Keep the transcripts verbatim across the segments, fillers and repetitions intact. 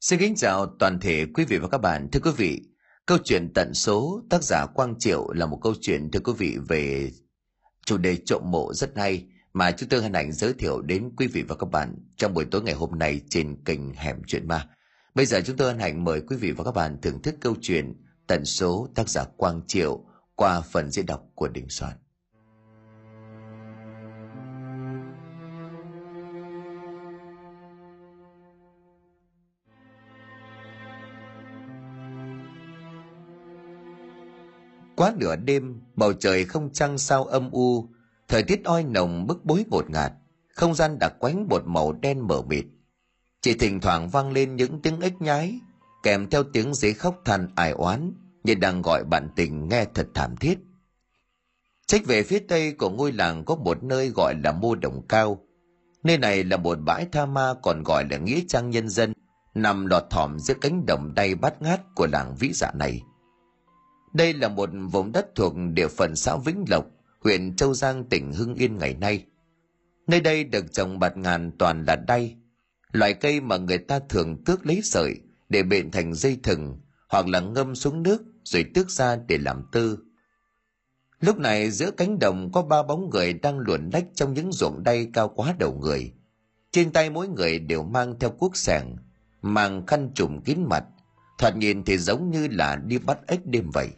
Xin kính chào toàn thể quý vị và các bạn. Thưa quý vị, câu chuyện Tận Số, tác giả Quang Triệu là một câu chuyện, thưa quý vị, về chủ đề trộm mộ rất hay mà chúng tôi hân hạnh giới thiệu đến quý vị và các bạn trong buổi tối ngày hôm nay trên kênh Hẻm Chuyện Ma. Bây giờ chúng tôi hân hạnh mời quý vị và các bạn thưởng thức câu chuyện Tận Số, tác giả Quang Triệu qua phần diễn đọc của Đình Soạn. Quá nửa đêm, bầu trời không trăng sao âm u, thời tiết oi nồng bức bối ngột ngạt, không gian đặc quánh bột màu đen mờ mịt. Chỉ thỉnh thoảng vang lên những tiếng ếch nhái, kèm theo tiếng dế khóc than ai oán, như đang gọi bạn tình nghe thật thảm thiết. Trách về phía tây của ngôi làng có một nơi gọi là Mô Đồng Cao. Nơi này là một bãi tha ma còn gọi là nghĩa trang nhân dân, nằm lọt thỏm giữa cánh đồng đay bát ngát của làng Vĩ Dạ này. Đây là một vùng đất thuộc địa phận xã Vĩnh Lộc, huyện Châu Giang, tỉnh Hưng Yên ngày nay. Nơi đây được trồng bạt ngàn toàn là đay, loại cây mà người ta thường tước lấy sợi để bện thành dây thừng hoặc là ngâm xuống nước rồi tước ra để làm tơ. Lúc này giữa cánh đồng có ba bóng người đang luồn lách trong những ruộng đay cao quá đầu người. Trên tay mỗi người đều mang theo cuốc sẻng, mang khăn trùm kín mặt, thoạt nhìn thì giống như là đi bắt ếch đêm vậy.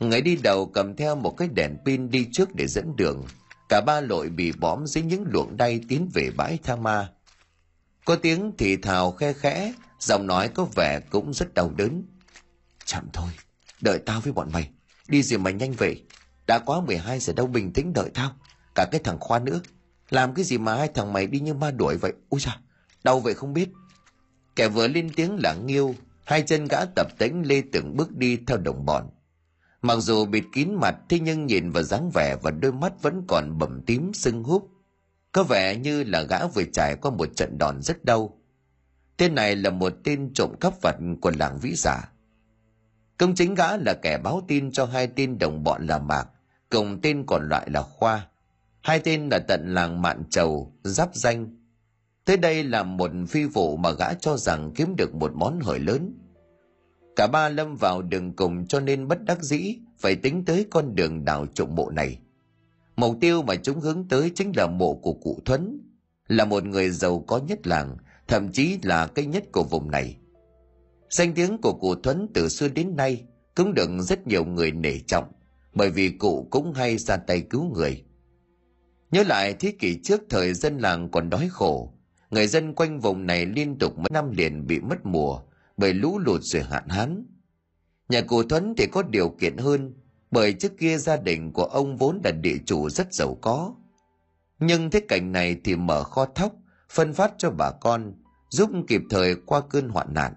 Người đi đầu cầm theo một cái đèn pin đi trước để dẫn đường. Cả ba lội bị bõm dưới những luồng đay tiến về bãi tha ma. Có tiếng thì thào khe khẽ, giọng nói có vẻ cũng rất đau đớn. Chạm thôi, đợi tao với bọn mày. Đi gì mà nhanh vậy? Đã quá mười hai giờ đâu, bình tĩnh đợi tao. Cả cái thằng Khoa nữa. Làm cái gì mà hai thằng mày đi như ma đuổi vậy? Úi da, đau vậy không biết. Kẻ vừa lên tiếng là Nghiêu. Hai chân gã tập tễnh lê từng bước đi theo đồng bọn. Mặc dù bịt kín mặt, thế nhưng nhìn vào dáng vẻ và đôi mắt vẫn còn bầm tím sưng húp. Có vẻ như là gã vừa trải qua một trận đòn rất đau. Tên này là một tên trộm cắp vặt của làng Vĩ Dạ. Công chính gã là kẻ báo tin cho hai tên đồng bọn là Mạc, cùng tên còn lại là Khoa. Hai tên là tận làng Mạn Chầu, Giáp Danh. Tới đây là một phi vụ mà gã cho rằng kiếm được một món hời lớn. Cả ba lâm vào đường cùng cho nên bất đắc dĩ phải tính tới con đường đào trộm mộ này. Mục tiêu mà chúng hướng tới chính là mộ của cụ Thuấn, là một người giàu có nhất làng, thậm chí là cái nhất của vùng này. Danh tiếng của cụ Thuấn từ xưa đến nay cũng được rất nhiều người nể trọng, bởi vì cụ cũng hay ra tay cứu người. Nhớ lại thế kỷ trước, thời dân làng còn đói khổ, người dân quanh vùng này liên tục mấy năm liền bị mất mùa bởi lũ lụt rồi hạn hán. Nhà cụ Thuấn thì có điều kiện hơn, bởi trước kia gia đình của ông vốn là địa chủ rất giàu có. Nhưng thế cảnh này thì mở kho thóc, phân phát cho bà con, giúp kịp thời qua cơn hoạn nạn.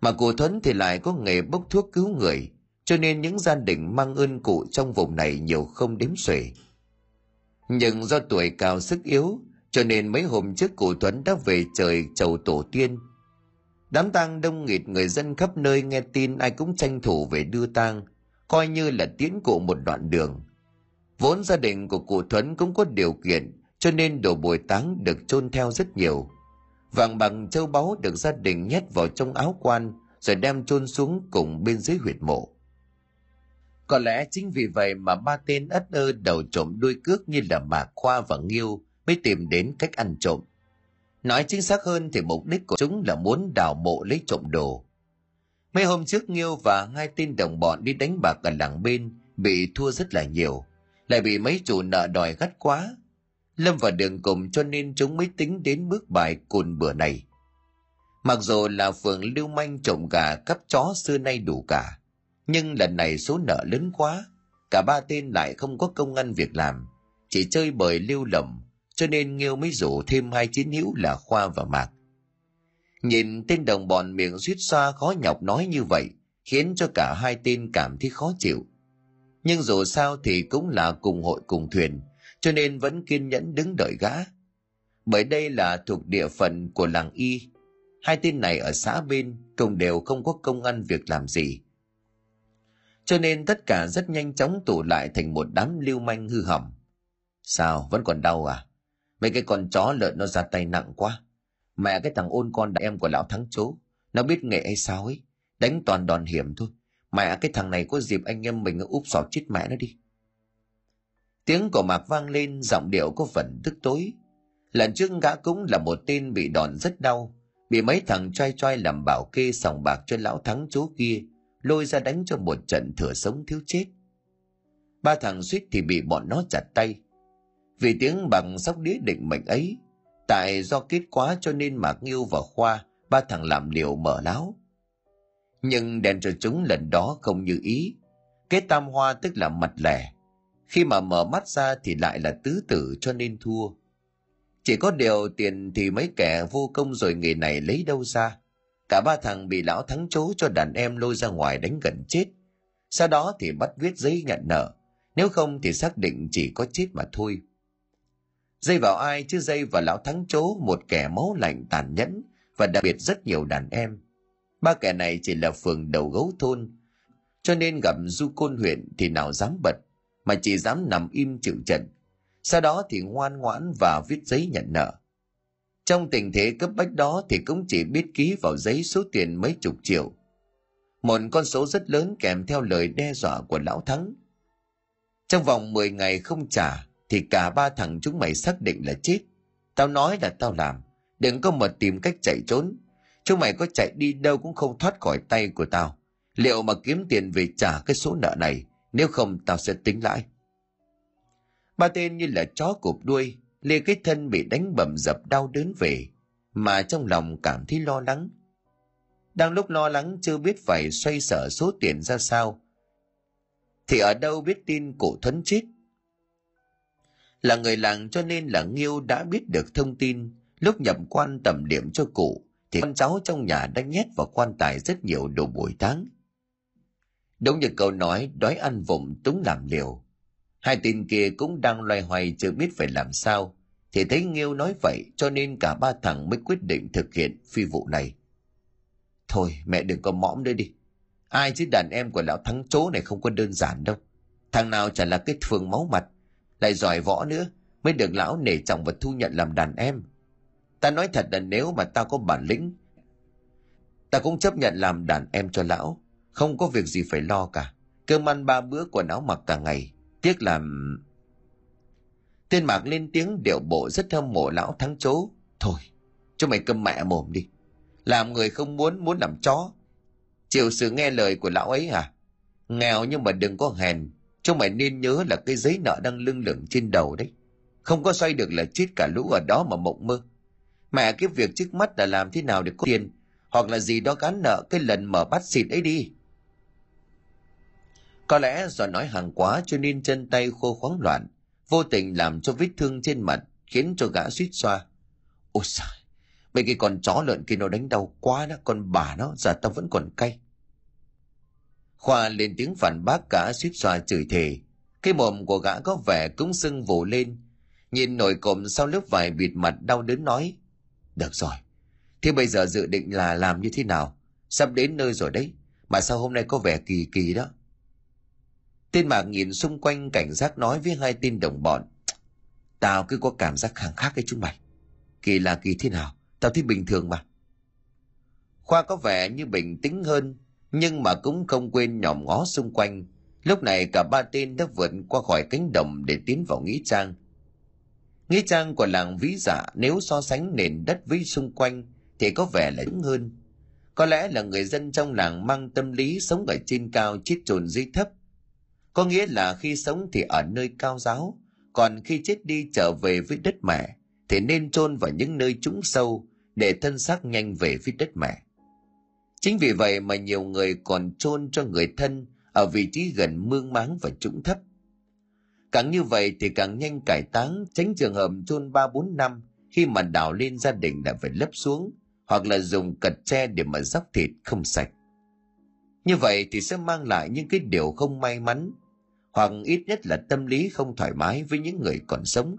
Mà cụ Thuấn thì lại có nghề bốc thuốc cứu người, cho nên những gia đình mang ơn cụ trong vùng này nhiều không đếm xuể. Nhưng do tuổi cao sức yếu, cho nên mấy hôm trước cụ Thuấn đã về trời chầu tổ tiên. Đám tang đông nghịt, người dân khắp nơi nghe tin ai cũng tranh thủ về đưa tang, coi như là tiễn cụ một đoạn đường. Vốn gia đình của cụ Thuấn cũng có điều kiện, cho nên đồ bồi táng được chôn theo rất nhiều. Vàng bằng châu báu được gia đình nhét vào trong áo quan rồi đem chôn xuống cùng bên dưới huyệt mộ. Có lẽ chính vì vậy mà ba tên ất ơ đầu trộm đuôi cước như là Mạc, Khoa và Nghiêu mới tìm đến cách ăn trộm. Nói chính xác hơn thì mục đích của chúng là muốn đào mộ lấy trộm đồ. Mấy hôm trước, Nghiêu và hai tên đồng bọn đi đánh bạc ở làng bên, bị thua rất là nhiều, lại bị mấy chủ nợ đòi gắt quá, lâm vào đường cùng cho nên chúng mới tính đến bước bài cùn bữa này. Mặc dù là phường lưu manh trộm gà cắp chó xưa nay đủ cả, nhưng lần này số nợ lớn quá, cả ba tên lại không có công ăn việc làm, chỉ chơi bời lêu lỏng, cho nên Nghiêu mới rủ thêm hai chiến hữu là Khoa và Mạc. Nhìn tên đồng bọn miệng suýt xoa khó nhọc nói như vậy khiến cho cả hai tên cảm thấy khó chịu. Nhưng dù sao thì cũng là cùng hội cùng thuyền, cho nên vẫn kiên nhẫn đứng đợi gã. Bởi đây là thuộc địa phận của làng Y, hai tên này ở xã bên cùng đều không có công ăn việc làm gì. Cho nên tất cả rất nhanh chóng tụ lại thành một đám lưu manh hư hỏng. Sao, vẫn còn đau à? Mấy cái con chó lợn nó ra tay nặng quá. Mẹ cái thằng ôn con đại em của lão Thắng Chó, nó biết nghệ hay sao ấy, đánh toàn đòn hiểm thôi. Mẹ cái thằng này có dịp anh em mình úp sọt chết mẹ nó đi. Tiếng của Mạc vang lên, giọng điệu có phần tức tối. Lần trước gã cũng là một tên bị đòn rất đau, bị mấy thằng trai trai làm bảo kê sòng bạc cho lão Thắng Chó kia lôi ra đánh cho một trận thừa sống thiếu chết. Ba thằng suýt thì bị bọn nó chặt tay. Vì tiếng bằng sóc đĩa định mệnh ấy, tại do kết quá cho nên Mạc Nghiêu và Khoa, ba thằng làm liều mở láo. Nhưng đèn cho chúng lần đó không như ý. Cái tam hoa tức là mặt lẻ, khi mà mở mắt ra thì lại là tứ tử cho nên thua. Chỉ có điều tiền thì mấy kẻ vô công rồi nghề này lấy đâu ra. Cả ba thằng bị lão Thắng Chó cho đàn em lôi ra ngoài đánh gần chết. Sau đó thì bắt viết giấy nhận nợ, nếu không thì xác định chỉ có chết mà thôi. Dây vào ai chứ dây vào lão Thắng Chó, một kẻ máu lạnh tàn nhẫn và đặc biệt rất nhiều đàn em. Ba kẻ này chỉ là phường đầu gấu thôn, cho nên gặp Du Côn huyện thì nào dám bật, mà chỉ dám nằm im chịu trận. Sau đó thì ngoan ngoãn và viết giấy nhận nợ. Trong tình thế cấp bách đó thì cũng chỉ biết ký vào giấy số tiền mấy chục triệu, một con số rất lớn kèm theo lời đe dọa của lão Thắng. Trong vòng mười ngày không trả thì cả ba thằng chúng mày xác định là chết. Tao nói là tao làm, đừng có mà tìm cách chạy trốn. Chúng mày có chạy đi đâu cũng không thoát khỏi tay của tao. Liệu mà kiếm tiền về trả cái số nợ này, nếu không tao sẽ tính lãi. Ba tên như là chó cụp đuôi, lê cái thân bị đánh bầm dập đau đớn về, mà trong lòng cảm thấy lo lắng. Đang lúc lo lắng chưa biết phải xoay sở số tiền ra sao, thì ở đâu biết tin Cụ Thuấn chết. Là người làng cho nên là Nghiêu đã biết được thông tin, lúc nhập quan tẩm điểm cho cụ, thì con cháu trong nhà đã nhét vào quan tài rất nhiều đồ buổi tháng. Đúng như câu nói, đói ăn vụng túng làm liều. Hai tên kia cũng đang loay hoay chưa biết phải làm sao, thì thấy Nghiêu nói vậy cho nên cả ba thằng mới quyết định thực hiện phi vụ này. Thôi mẹ đừng có mõm nữa đi, ai chứ đàn em của lão Thắng Chó này không có đơn giản đâu. Thằng nào chả là cái phường máu mặt, lại giỏi võ nữa, mới được lão nể trọng và thu nhận làm đàn em. Ta nói thật là nếu mà tao có bản lĩnh, ta cũng chấp nhận làm đàn em cho lão, không có việc gì phải lo cả. Cơm ăn ba bữa, quần áo mặc cả ngày. Tiếc là... Tên Mạc lên tiếng điệu bộ rất hâm mộ lão Thắng Chó. Thôi, cho mày câm mẹ mồm đi. Làm người không muốn, muốn làm chó. Chịu sự nghe lời của lão ấy à? Nghèo nhưng mà đừng có hèn. Chúng mày nên nhớ là cái giấy nợ đang lưng lửng trên đầu đấy. Không có xoay được là chết cả lũ ở đó mà mộng mơ. Mẹ cái việc trước mắt là làm thế nào để có tiền, hoặc là gì đó gán nợ cái lần mở bắt xịt ấy đi. Có lẽ do nói hàng quá cho nên chân tay khô khoáng loạn, vô tình làm cho vết thương trên mặt, khiến cho gã suýt xoa. Ôi trời, mấy cái con chó lợn kia nó đánh đau quá đó, con bà nó, giờ tao vẫn còn cay. Khoa lên tiếng phản bác cả suýt xoa chửi thề. Cái mồm của gã có vẻ cũng sưng vù lên, nhìn nổi cộm sau lớp vải bịt mặt đau đớn nói. Được rồi, thế bây giờ dự định là làm như thế nào? Sắp đến nơi rồi đấy, mà sao hôm nay có vẻ kỳ kỳ đó. Tên Mạc nhìn xung quanh cảnh giác nói với hai tên đồng bọn. Tao cứ có cảm giác kháng khác với chúng mày. Kỳ là kỳ thế nào? Tao thấy bình thường mà. Khoa có vẻ như bình tĩnh hơn, nhưng mà cũng không quên nhòm ngó xung quanh. Lúc này cả ba tên đã vượt qua khỏi cánh đồng để tiến vào nghĩa trang. Nghĩa trang của làng Vĩ Dạ nếu so sánh nền đất với xung quanh thì có vẻ là đúng hơn. Có lẽ là người dân trong làng mang tâm lý sống ở trên cao chết chồn dưới thấp. Có nghĩa là khi sống thì ở nơi cao giáo, còn khi chết đi trở về với đất mẹ thì nên chôn vào những nơi trũng sâu để thân xác nhanh về với đất mẹ. Chính vì vậy mà nhiều người còn chôn cho người thân ở vị trí gần mương máng và trũng thấp. Càng như vậy thì càng nhanh cải táng, tránh trường hợp chôn ba bốn năm khi mà đào lên gia đình đã phải lấp xuống hoặc là dùng cật tre để mà róc thịt không sạch. Như vậy thì sẽ mang lại những cái điều không may mắn hoặc ít nhất là tâm lý không thoải mái với những người còn sống.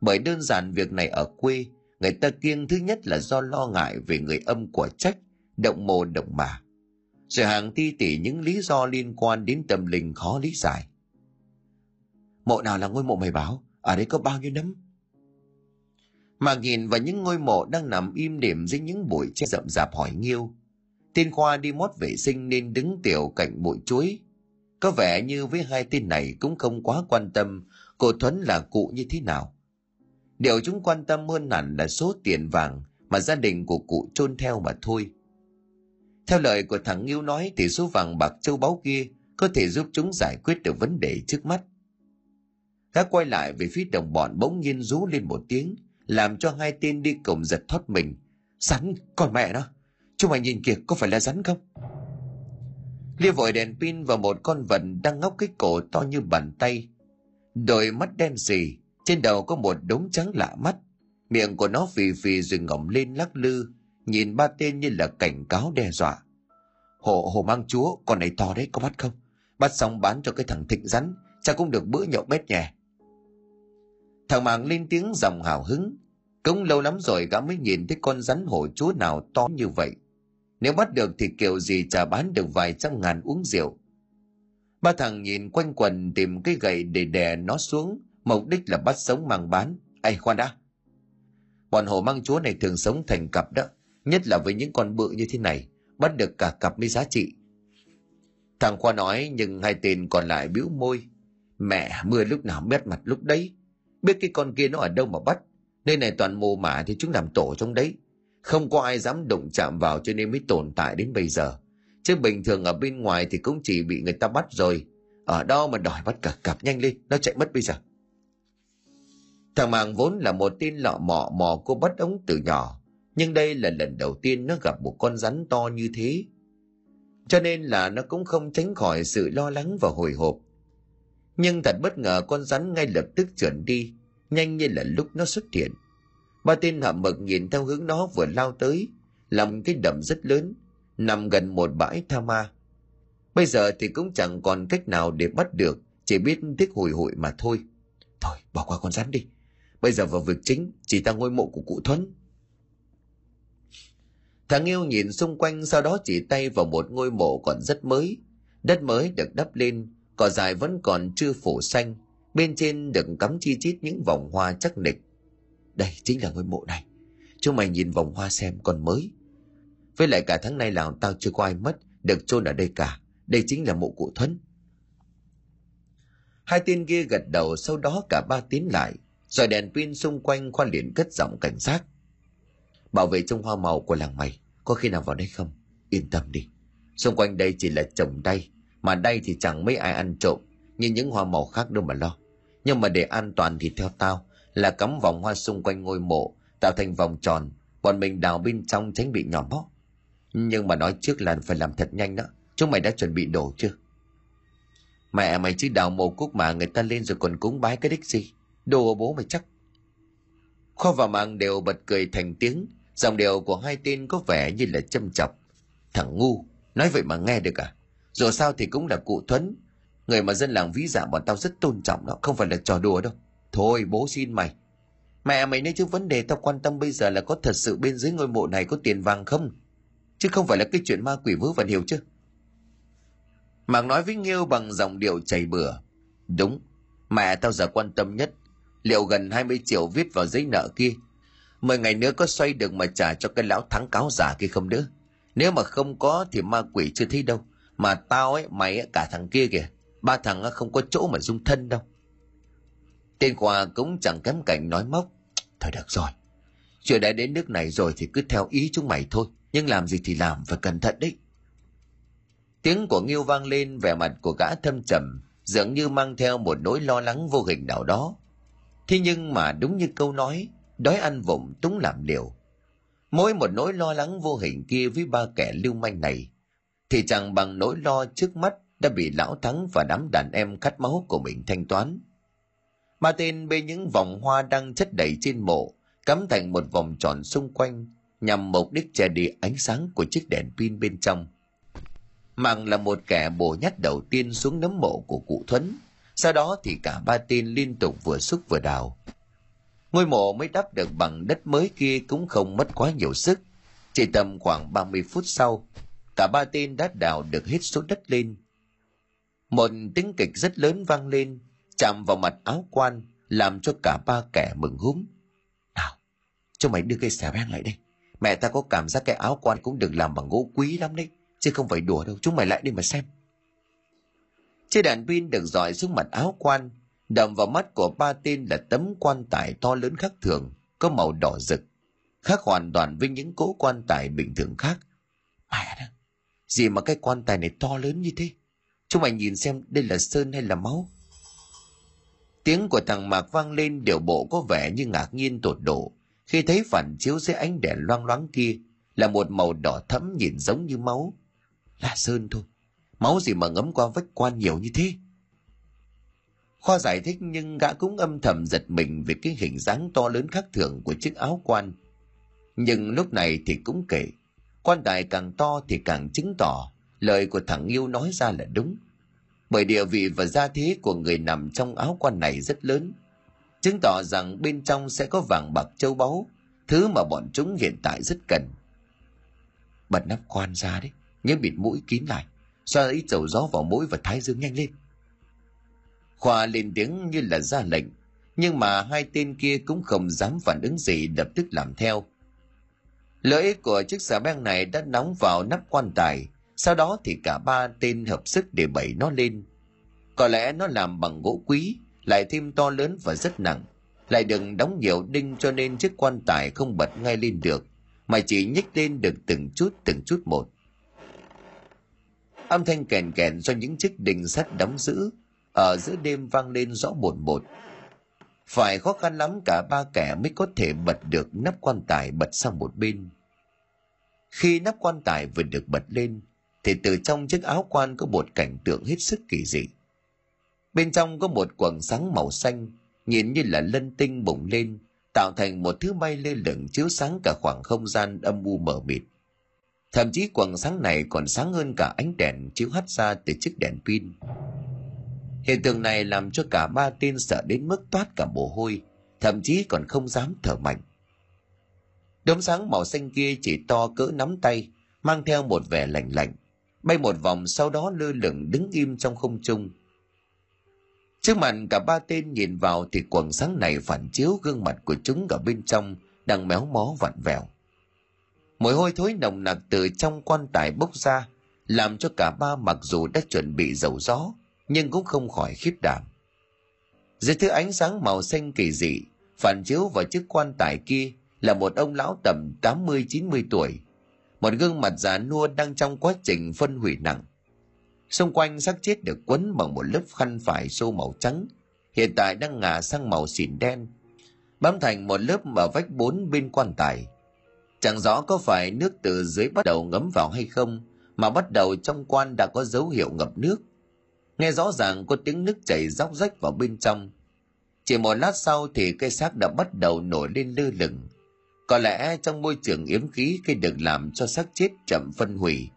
Bởi đơn giản việc này ở quê, người ta kiêng thứ nhất là do lo ngại về người âm của trách, động mồ động mả. Rồi hàng ti tỉ những lý do liên quan đến tâm linh khó lý giải. Mộ nào là ngôi mộ mày báo? Ở đây có bao nhiêu nấm? mà nhìn vào những ngôi mộ đang nằm im đệm dưới những bụi tre rậm rạp hỏi nghiêu. Tên Khoa đi mót vệ sinh nên đứng tiểu cạnh bụi chuối. Có vẻ như với hai tên này cũng không quá quan tâm Cụ Thuấn là cụ như thế nào. Điều chúng quan tâm hơn hẳn là số tiền vàng mà gia đình của cụ chôn theo mà thôi. Theo lời của thằng Nghiêu nói thì số vàng bạc châu báu kia có thể giúp chúng giải quyết được vấn đề trước mắt. Gã quay lại về phía đồng bọn bỗng nhiên rú lên một tiếng, làm cho hai tên đi cổng giật thoát mình. Rắn, con mẹ nó! Chúng mày nhìn kìa, có phải là rắn không? Lia vội đèn pin vào một con vật đang ngóc cái cổ to như bàn tay. Đôi mắt đen sì, trên đầu có một đốm trắng lạ mắt. Miệng của nó phì phì rồi ngậm lên lắc lư, nhìn ba tên như là cảnh cáo đe dọa. Hổ hổ mang chúa, con này to đấy, có bắt không? Bắt xong bán cho cái thằng Thịnh rắn, chắc cũng được bữa nhậu bét nhè. Thằng Màng lên tiếng giọng hào hứng. Cũng lâu lắm rồi gã mới nhìn thấy con rắn hổ chúa nào to như vậy. Nếu bắt được thì kiểu gì chả bán được vài trăm ngàn uống rượu. Ba thằng nhìn quanh quần tìm cái gậy để đè nó xuống, mục đích là bắt sống mang bán. Ê khoan đã, bọn hổ mang chúa này thường sống thành cặp đó, nhất là với những con bự như thế này, bắt được cả cặp mới giá trị. Thằng Khoa nói, nhưng hai tên còn lại bĩu môi. Mẹ, mưa lúc nào bét mặt lúc đấy. Biết cái con kia nó ở đâu mà bắt. Nơi này toàn mồ mả thì chúng làm tổ trong đấy, không có ai dám đụng chạm vào cho nên mới tồn tại đến bây giờ. Chứ bình thường ở bên ngoài thì cũng chỉ bị người ta bắt rồi, ở đó mà đòi bắt cả cặp. Nhanh lên, nó chạy mất bây giờ. Thằng Màng vốn là một tên lọ mọ mò cô bắt ống từ nhỏ, nhưng đây là lần đầu tiên nó gặp một con rắn to như thế, cho nên là nó cũng không tránh khỏi sự lo lắng và hồi hộp. Nhưng thật bất ngờ, con rắn ngay lập tức trườn đi, nhanh như là lúc nó xuất hiện. Ba tên hậm mực nhìn theo hướng nó vừa lao tới, làm cái đầm rất lớn, nằm gần một bãi tha ma. Bây giờ thì cũng chẳng còn cách nào để bắt được, chỉ biết thích hồi hụi mà thôi. Thôi, bỏ qua con rắn đi. Bây giờ vào việc chính, chỉ ta ngôi mộ của cụ Thuấn. Thằng Yêu nhìn xung quanh, sau đó chỉ tay vào một ngôi mộ còn rất mới. Đất mới được đắp lên, cỏ dài vẫn còn chưa phủ xanh, bên trên được cắm chi chít những vòng hoa chắc nịch. Đây chính là ngôi mộ này. Chúng mày nhìn vòng hoa xem, còn mới. Với lại cả tháng nay là tao chưa có ai mất được chôn ở đây cả. Đây chính là mộ cụ Thuấn. Hai tên kia gật đầu, sau đó cả ba tiến lại. Rồi đèn pin xung quanh, Khoan liền cất giọng cảnh giác. Bảo vệ trong hoa màu của làng mày có khi nào vào đây không? Yên tâm đi, xung quanh đây chỉ là trồng đay, mà đay thì chẳng mấy ai ăn trộm như những hoa màu khác đâu mà lo. Nhưng mà để an toàn thì theo tao là cắm vòng hoa xung quanh ngôi mộ, tạo thành vòng tròn, bọn mình đào bên trong tránh bị nhòm mó. Nhưng mà nói trước là phải làm thật nhanh đó. Chúng mày đã chuẩn bị đồ chưa? Mẹ mày chứ, đào mộ cúc mà người ta lên rồi còn cúng bái cái đích gì? Đồ bố mày chắc. Kho và Mạng đều bật cười thành tiếng. Giọng đều của hai tên có vẻ như là châm chọc. Thằng ngu, nói vậy mà nghe được à? Dù sao thì cũng là cụ Thuấn, người mà dân làng Vĩ Dạ bọn tao rất tôn trọng đó, không phải là trò đùa đâu. Thôi bố xin mày. Mẹ mày nói chứ, vấn đề tao quan tâm bây giờ là có thật sự bên dưới ngôi mộ này có tiền vàng không, chứ không phải là cái chuyện ma quỷ vớ vẩn, hiểu chứ? Mạc nói với Nghiêu bằng giọng điệu chảy bừa. Đúng, mẹ tao giờ quan tâm nhất liệu gần hai mươi triệu viết vào giấy nợ kia mười ngày nữa có xoay được mà trả cho cái lão Thắng cáo giả kia không nữa. Nếu mà không có thì ma quỷ chưa thấy đâu, mà tao ấy, mày ấy, cả thằng kia kìa, ba thằng không có chỗ mà dung thân đâu. Tên Khoa cũng chẳng kém cạnh nói móc. Thôi được rồi, chuyện đã đến nước này rồi thì cứ theo ý chúng mày thôi, nhưng làm gì thì làm, phải cẩn thận đấy. Tiếng của Nghiêu vang lên, vẻ mặt của gã thâm trầm, dường như mang theo một nỗi lo lắng vô hình nào đó. Thế nhưng mà đúng như câu nói, đói ăn vụng túng làm liều. Mỗi một nỗi lo lắng vô hình kia với ba kẻ lưu manh này thì chẳng bằng nỗi lo trước mắt đã bị lão Thắng và đám đàn em cắt máu của mình thanh toán. Ba tên bê những vòng hoa đang chất đầy trên mộ, cắm thành một vòng tròn xung quanh, nhằm mục đích che đi ánh sáng của chiếc đèn pin bên trong. Mạng là một kẻ bổ nhát đầu tiên xuống nấm mộ của cụ Thuấn, sau đó thì cả ba tên liên tục vừa xúc vừa đào. Ngôi mộ mới đắp được bằng đất mới kia cũng không mất quá nhiều sức, chỉ tầm khoảng ba mươi phút sau, cả ba tên đã đào được hết số đất lên. Một tiếng kịch rất lớn vang lên, chạm vào mặt áo quan, làm cho cả ba kẻ mừng húm. Nào, Cho mày đưa cây xà beng lại đây. Mẹ ta có cảm giác cái áo quan cũng đừng làm bằng gỗ quý lắm đấy, chứ không phải đùa đâu. Chúng mày lại đây mà xem. Chiếc đèn pin được dọi xuống mặt áo quan, đậm vào mắt của ba tên là tấm quan tài to lớn khác thường, có màu đỏ rực, khác hoàn toàn với những cỗ quan tài bình thường khác. Mẹ đó, gì mà cái quan tài này to lớn như thế? Chúng mày nhìn xem đây là sơn hay là máu? Tiếng của thằng Mạc vang lên, điều bộ có vẻ như ngạc nhiên tột độ khi thấy phản chiếu dưới ánh đèn loang loáng kia là một màu đỏ thẫm nhìn giống như máu. Là sơn thôi, máu gì mà ngấm qua vách quan nhiều như thế? Khoa giải thích, nhưng gã cũng âm thầm giật mình về cái hình dáng to lớn khác thường của chiếc áo quan. Nhưng lúc này thì cũng kệ, quan tài càng to thì càng chứng tỏ lời của thằng Yêu nói ra là đúng, bởi địa vị và gia thế của người nằm trong áo quan này rất lớn, chứng tỏ rằng bên trong sẽ có vàng bạc châu báu, thứ mà bọn chúng hiện tại rất cần. Bật nắp quan ra đấy, nhớ bịt mũi kín lại, xoa ít dầu gió vào mũi và thái dương nhanh lên. Khoa lên tiếng như là ra lệnh, nhưng mà hai tên kia cũng không dám phản ứng gì, lập tức làm theo. Lợi ích của chiếc xà beng này đã nóng vào nắp quan tài, sau đó thì cả ba tên hợp sức để bẩy nó lên. Có lẽ nó làm bằng gỗ quý, lại thêm to lớn và rất nặng, lại đừng đóng nhiều đinh, cho nên chiếc quan tài không bật ngay lên được, mà chỉ nhích lên được từng chút từng chút một. Âm thanh kèn kèn do những chiếc đinh sắt đóng giữ ở giữa đêm vang lên rõ bột bột. Phải khó khăn lắm cả ba kẻ mới có thể bật được nắp quan tài, bật sang một bên. Khi nắp quan tài vừa được bật lên thì từ trong chiếc áo quan có một cảnh tượng hết sức kỳ dị. Bên trong có một quầng sáng màu xanh, nhìn như là lân tinh bùng lên, tạo thành một thứ bay lơ lửng chiếu sáng cả khoảng không gian âm u mờ mịt. Thậm chí quầng sáng này còn sáng hơn cả ánh đèn chiếu hắt ra từ chiếc đèn pin. Hiện tượng này làm cho cả ba tên sợ đến mức toát cả mồ hôi, thậm chí còn không dám thở mạnh. Đốm sáng màu xanh kia chỉ to cỡ nắm tay, mang theo một vẻ lạnh lạnh, bay một vòng sau đó lơ lửng đứng im trong không trung. Trước mặt cả ba tên nhìn vào thì quầng sáng này phản chiếu gương mặt của chúng ở bên trong đang méo mó vặn vẹo. Mùi hôi thối nồng nặc từ trong quan tài bốc ra, làm cho cả ba mặc dù đã chuẩn bị dầu gió, nhưng cũng không khỏi khiếp đảm. Dưới thứ ánh sáng màu xanh kỳ dị, phản chiếu vào chiếc quan tài kia là một ông lão tầm tám mươi chín mươi tuổi, một gương mặt già nua đang trong quá trình phân hủy nặng. Xung quanh xác chết được quấn bằng một lớp khăn vải xô màu trắng, hiện tại đang ngả sang màu xỉn đen, bám thành một lớp ở vách bốn bên quan tài. Chẳng rõ có phải nước từ dưới bắt đầu ngấm vào hay không, mà bắt đầu trong quan đã có dấu hiệu ngập nước. Nghe rõ ràng có tiếng nước chảy róc rách vào bên trong. Chỉ một lát sau thì cái xác đã bắt đầu nổi lên lơ lửng. Có lẽ trong môi trường yếm khí, cái được làm cho xác chết chậm phân hủy.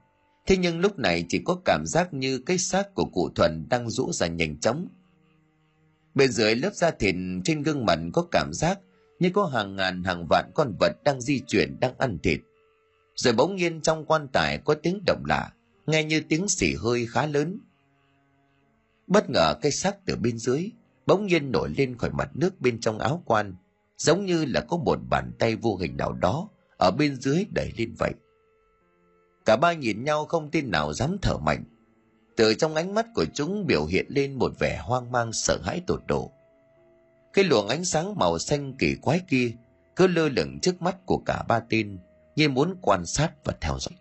Thế nhưng lúc này chỉ có cảm giác như cái xác của cụ Thuần đang rũ ra nhanh chóng. Bên dưới lớp da thịt trên gương mặt có cảm giác như có hàng ngàn hàng vạn con vật đang di chuyển, đang ăn thịt. Rồi bỗng nhiên trong quan tài có tiếng động lạ, nghe như tiếng xỉ hơi khá lớn. Bất ngờ cái xác từ bên dưới bỗng nhiên nổi lên khỏi mặt nước bên trong áo quan, giống như là có một bàn tay vô hình nào đó ở bên dưới đẩy lên vậy. Cả ba nhìn nhau không tin nào dám thở mạnh. Từ trong ánh mắt của chúng biểu hiện lên một vẻ hoang mang sợ hãi tột độ. Cái luồng ánh sáng màu xanh kỳ quái kia cứ lơ lửng trước mắt của cả ba tên, như muốn quan sát và theo dõi.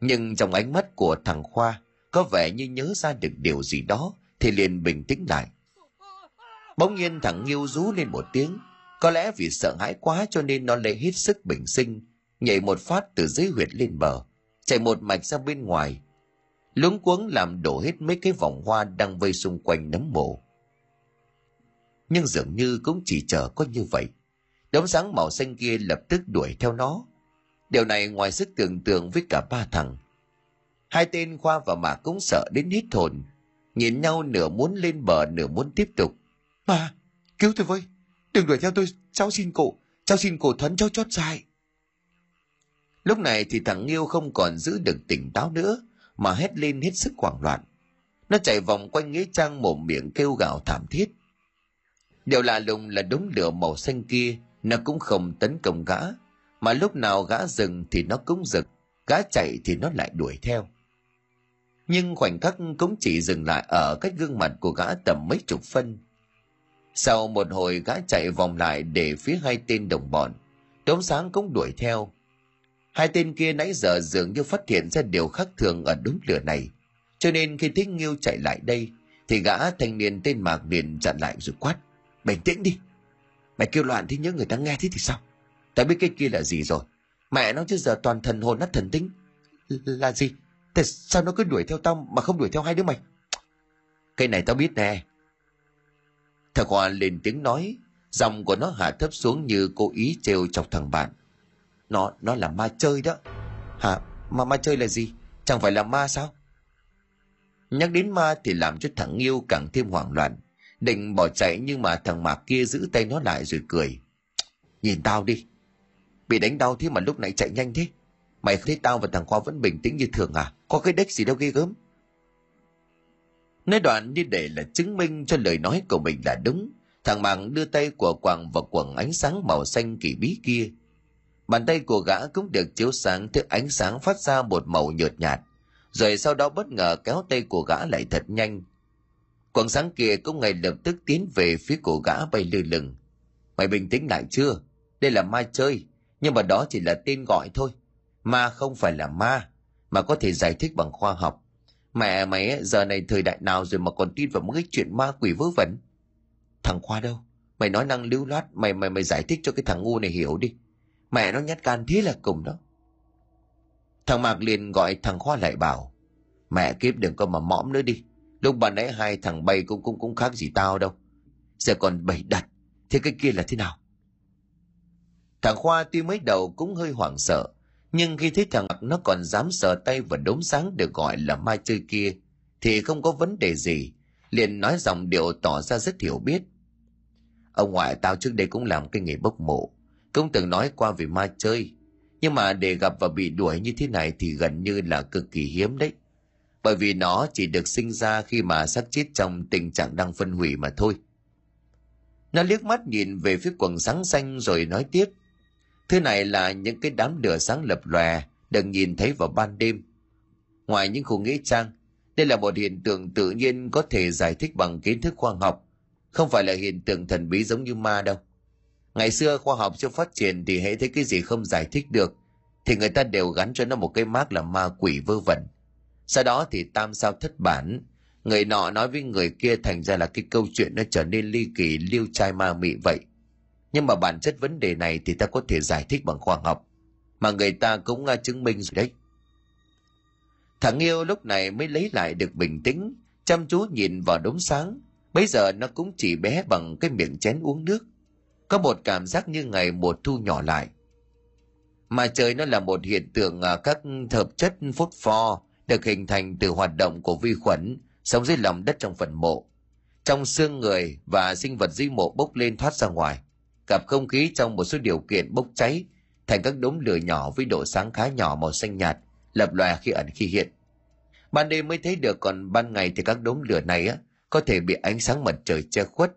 Nhưng trong ánh mắt của thằng Khoa có vẻ như nhớ ra được điều gì đó thì liền bình tĩnh lại. Bỗng nhiên thằng Nghiêu rú lên một tiếng, có lẽ vì sợ hãi quá cho nên nó lấy hết sức bình sinh, nhảy một phát từ dưới huyệt lên bờ, chạy một mạch ra bên ngoài, luống cuống làm đổ hết mấy cái vòng hoa đang vây xung quanh nấm mồ. Nhưng dường như cũng chỉ chờ có như vậy, đốm sáng màu xanh kia lập tức đuổi theo nó. Điều này ngoài sức tưởng tượng với cả ba thằng. Hai tên Khoa và Mạc cũng sợ đến hít hồn, nhìn nhau nửa muốn lên bờ nửa muốn tiếp tục. Mà, cứu tôi với, đừng đuổi theo tôi, cháu xin cụ, cháu xin cụ Thuấn cháu chót dài. Lúc này thì thằng Nghiêu không còn giữ được tỉnh táo nữa, mà hét lên hết sức hoảng loạn. Nó chạy vòng quanh nghĩa trang mồm miệng kêu gào thảm thiết. Điều lạ lùng là đống lửa màu xanh kia Nó cũng không tấn công gã, mà lúc nào gã dừng thì nó cũng giật, gã chạy thì nó lại đuổi theo. Nhưng khoảnh khắc cũng chỉ dừng lại ở cách gương mặt của gã tầm mấy chục phân. Sau một hồi gã chạy vòng lại để phía hai tên đồng bọn, Đốm Sáng cũng đuổi theo. Hai tên kia nãy giờ dường như phát hiện ra điều khác thường ở đống lửa này, cho nên khi Thích Nghiêu chạy lại đây thì gã thanh niên tên Mạc liền chặn lại rồi quát: "Bình tĩnh đi, mày kêu loạn thế những người ta nghe thế thì sao? Tao biết cái kia là gì rồi, mẹ nó chứ giờ toàn thần hồn nát thần tính. Là gì? Tại sao nó cứ đuổi theo tao mà không đuổi theo hai đứa mày? Cái này tao biết nè." Thằng Hoa lên tiếng nói, giọng của nó hạ thấp xuống như cố ý trêu chọc thằng bạn. Nó nó là ma chơi đó." "Hả? Mà ma chơi là gì? Chẳng phải là ma sao?" Nhắc đến ma thì làm cho thằng Nghiêu càng thêm hoảng loạn, định bỏ chạy nhưng mà thằng Mạc kia giữ tay nó lại rồi cười: "Nhìn tao đi, bị đánh đau thế mà lúc nãy chạy nhanh thế. Mày thấy tao và thằng Khoa vẫn bình tĩnh như thường à? Có cái đếch gì đâu ghê gớm." Nói đoạn như để là chứng minh cho lời nói của mình là đúng, thằng Mạc đưa tay của quàng vào quầng ánh sáng màu xanh kỳ bí kia. Bàn tay của gã cũng được chiếu sáng thứ ánh sáng phát ra một màu nhợt nhạt, rồi sau đó bất ngờ kéo tay của gã lại thật nhanh. Quầng sáng kia cũng ngay lập tức tiến về phía của gã bay lơ lửng. "Mày bình tĩnh lại chưa? Đây là ma chơi, nhưng mà đó chỉ là tên gọi thôi. Ma không phải là ma, mà có thể giải thích bằng khoa học. Mẹ mày giờ này thời đại nào rồi mà còn tin vào mấy cái chuyện ma quỷ vớ vẩn." "Thằng Khoa đâu? Mày nói năng lưu loát, mày mày mày giải thích cho cái thằng ngu này hiểu đi. Mẹ nó nhát gan thế là cùng đó." Thằng Mạc liền gọi thằng Khoa lại bảo: "Mẹ kiếp, đừng có mà mõm nữa đi. Lúc bà nãy hai thằng bay cũng cũng cũng khác gì tao đâu. Giờ còn bày đặt, thế cái kia là thế nào?" Thằng Khoa tuy mới đầu cũng hơi hoảng sợ, nhưng khi thấy thằng Mạc nó còn dám sờ tay vào đốm sáng được gọi là ma chơi kia thì không có vấn đề gì, liền nói giọng điệu tỏ ra rất hiểu biết: "Ông ngoại tao trước đây cũng làm cái nghề bốc mộ, cũng từng nói qua về ma chơi, nhưng mà để gặp và bị đuổi như thế này thì gần như là cực kỳ hiếm đấy, bởi vì nó chỉ được sinh ra khi mà xác chết trong tình trạng đang phân hủy mà thôi." Nó liếc mắt nhìn về phía quầng sáng xanh rồi nói tiếp: "Thứ này là những cái đám lửa sáng lập lòe được nhìn thấy vào ban đêm. Ngoài những khu nghĩa trang, đây là một hiện tượng tự nhiên có thể giải thích bằng kiến thức khoa học, không phải là hiện tượng thần bí giống như ma đâu. Ngày xưa khoa học chưa phát triển thì hễ thấy cái gì không giải thích được thì người ta đều gắn cho nó một cái mác là ma quỷ vơ vẩn. Sau đó thì tam sao thất bản, người nọ nói với người kia, thành ra là cái câu chuyện nó trở nên ly kỳ liêu trai ma mị vậy. Nhưng mà bản chất vấn đề này thì ta có thể giải thích bằng khoa học, mà người ta cũng chứng minh rồi đấy." Thằng Yêu lúc này mới lấy lại được bình tĩnh, chăm chú nhìn vào đốm sáng. Bây giờ nó cũng chỉ bé bằng cái miệng chén uống nước, có một cảm giác như ngày mùa thu nhỏ lại. Mà trời nó là một hiện tượng các hợp chất phốt pho được hình thành từ hoạt động của vi khuẩn sống dưới lòng đất trong phần mộ, trong xương người và sinh vật dưới mộ bốc lên thoát ra ngoài, gặp không khí trong một số điều kiện bốc cháy thành các đốm lửa nhỏ với độ sáng khá nhỏ màu xanh nhạt, lập lòe khi ẩn khi hiện. Ban đêm mới thấy được, còn ban ngày thì các đốm lửa này á có thể bị ánh sáng mặt trời che khuất.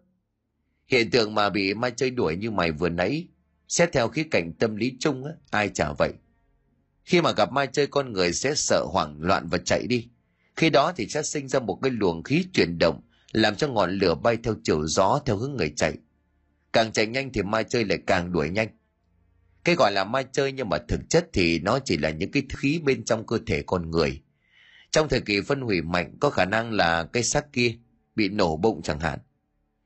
Hiện tượng mà bị ma chơi đuổi như mày vừa nãy, xét theo khía cạnh tâm lý chung á, ai chả vậy. Khi mà gặp ma chơi, con người sẽ sợ hoảng loạn và chạy đi. Khi đó thì sẽ sinh ra một cái luồng khí chuyển động, làm cho ngọn lửa bay theo chiều gió theo hướng người chạy. Càng chạy nhanh thì ma chơi lại càng đuổi nhanh. Cái gọi là ma chơi nhưng mà thực chất thì nó chỉ là những cái khí bên trong cơ thể con người. Trong thời kỳ phân hủy mạnh, có khả năng là cái xác kia bị nổ bụng chẳng hạn.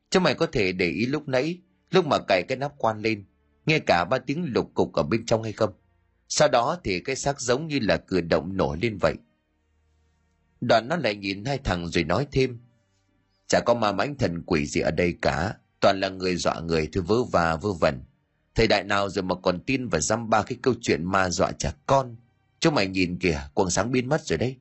Chứ mày có thể để ý lúc nãy, lúc mà cày cái nắp quan lên, nghe cả ba tiếng lục cục ở bên trong hay không? Sau đó thì cái xác giống như là cử động nổi lên vậy. Đoạn nó lại nhìn hai thằng rồi nói thêm: "Chả có ma mãnh thần quỷ gì ở đây cả, toàn là người dọa người thôi, vớ và vớ vẩn. Thời đại nào rồi mà còn tin và dăm ba cái câu chuyện ma dọa trẻ con. Chúng mày nhìn kìa, quầng sáng biến mất rồi đấy."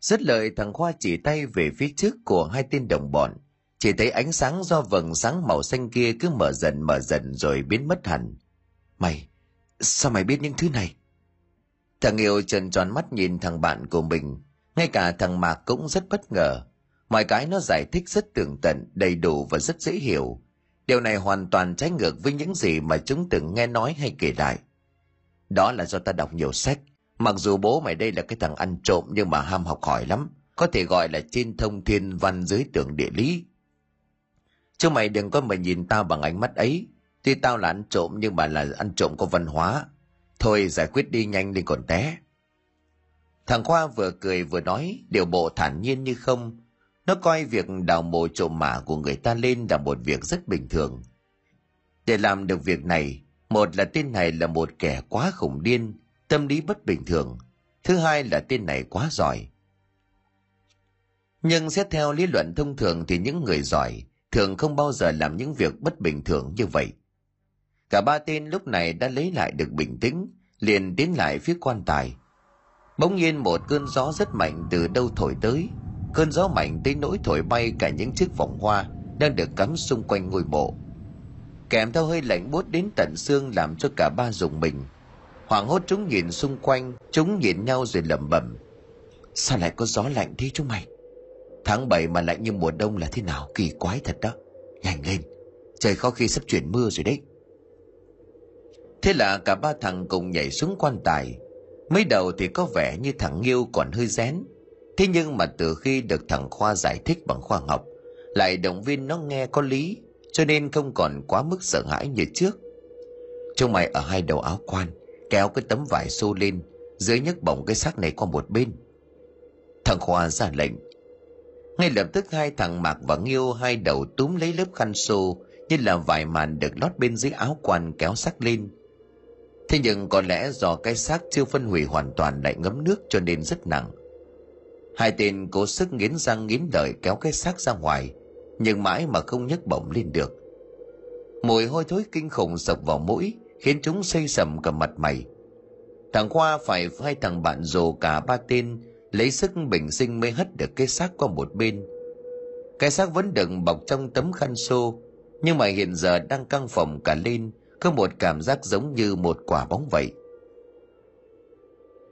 Dứt lời, thằng Khoa chỉ tay về phía trước của hai tên đồng bọn, chỉ thấy ánh sáng do vầng sáng màu xanh kia cứ mở dần mở dần rồi biến mất hẳn. "Mày, sao mày biết những thứ này?" Thằng Yêu trợn tròn mắt nhìn thằng bạn của mình, ngay cả thằng Mạc cũng rất bất ngờ. Mọi cái nó giải thích rất tường tận, đầy đủ và rất dễ hiểu, Điều này hoàn toàn trái ngược với những gì mà chúng từng nghe nói hay kể lại. Đó là do ta đọc nhiều sách. Mặc dù bố mày đây là cái thằng ăn trộm nhưng mà ham học hỏi lắm. Có thể gọi là trên thông thiên văn dưới tưởng địa lý. Chứ mày đừng có mà nhìn tao bằng ánh mắt ấy. Tuy tao là ăn trộm nhưng mà là ăn trộm có văn hóa. Thôi giải quyết đi nhanh lên còn té. Thằng Khoa vừa cười vừa nói, điều bộ thản nhiên như không. Nó coi việc đào mồ trộm mả của người ta lên là một việc rất bình thường. Để làm được việc này, một là tên này là một kẻ quá khủng điên, tâm lý bất bình thường. Thứ hai là tên này quá giỏi. Nhưng xét theo lý luận thông thường thì những người giỏi thường không bao giờ làm những việc bất bình thường như vậy. Cả ba tên lúc này đã lấy lại được bình tĩnh, liền tiến lại phía quan tài. Bỗng nhiên một cơn gió rất mạnh từ đâu thổi tới. Cơn gió mạnh tới nỗi thổi bay cả những chiếc vòng hoa đang được cắm xung quanh ngôi mộ. Kèm theo hơi lạnh buốt đến tận xương làm cho cả ba rùng mình. Hoảng hốt chúng nhìn xung quanh, chúng nhìn nhau rồi lẩm bẩm. Sao lại có gió lạnh thế chúng mày? Tháng bảy mà lạnh như mùa đông là thế nào, kỳ quái thật đó. Nhanh lên, trời khó khi sắp chuyển mưa rồi đấy. Thế là cả ba thằng cùng nhảy xuống quan tài. Mới đầu thì có vẻ như thằng Nghiêu còn hơi rén. Thế nhưng mà từ khi được thằng Khoa giải thích bằng khoa học, lại động viên nó nghe có lý, cho nên không còn quá mức sợ hãi như trước. Chúng mày ở hai đầu áo quan, kéo cái tấm vải xô lên, dưới nhấc bổng cái xác này qua một bên. Thằng Khoa ra lệnh. Ngay lập tức hai thằng Mạc và Nghiêu hai đầu túm lấy lớp khăn xô như là vải màn được lót bên dưới áo quan kéo xác lên. Thế nhưng có lẽ do cái xác chưa phân hủy hoàn toàn lại ngấm nước cho nên rất nặng. Hai tên cố sức nghiến răng nghiến lợi kéo cái xác ra ngoài, nhưng mãi mà không nhấc bổng lên được. Mùi hôi thối kinh khủng sộc vào mũi, khiến chúng xây sầm cả mặt mày. Thằng Khoa phải hai thằng bạn rồ cả ba tên, lấy sức bình sinh mới hất được cái xác qua một bên. Cái xác vẫn đựng bọc trong tấm khăn xô, nhưng mà hiện giờ đang căng phồng cả lên, có một cảm giác giống như một quả bóng vậy.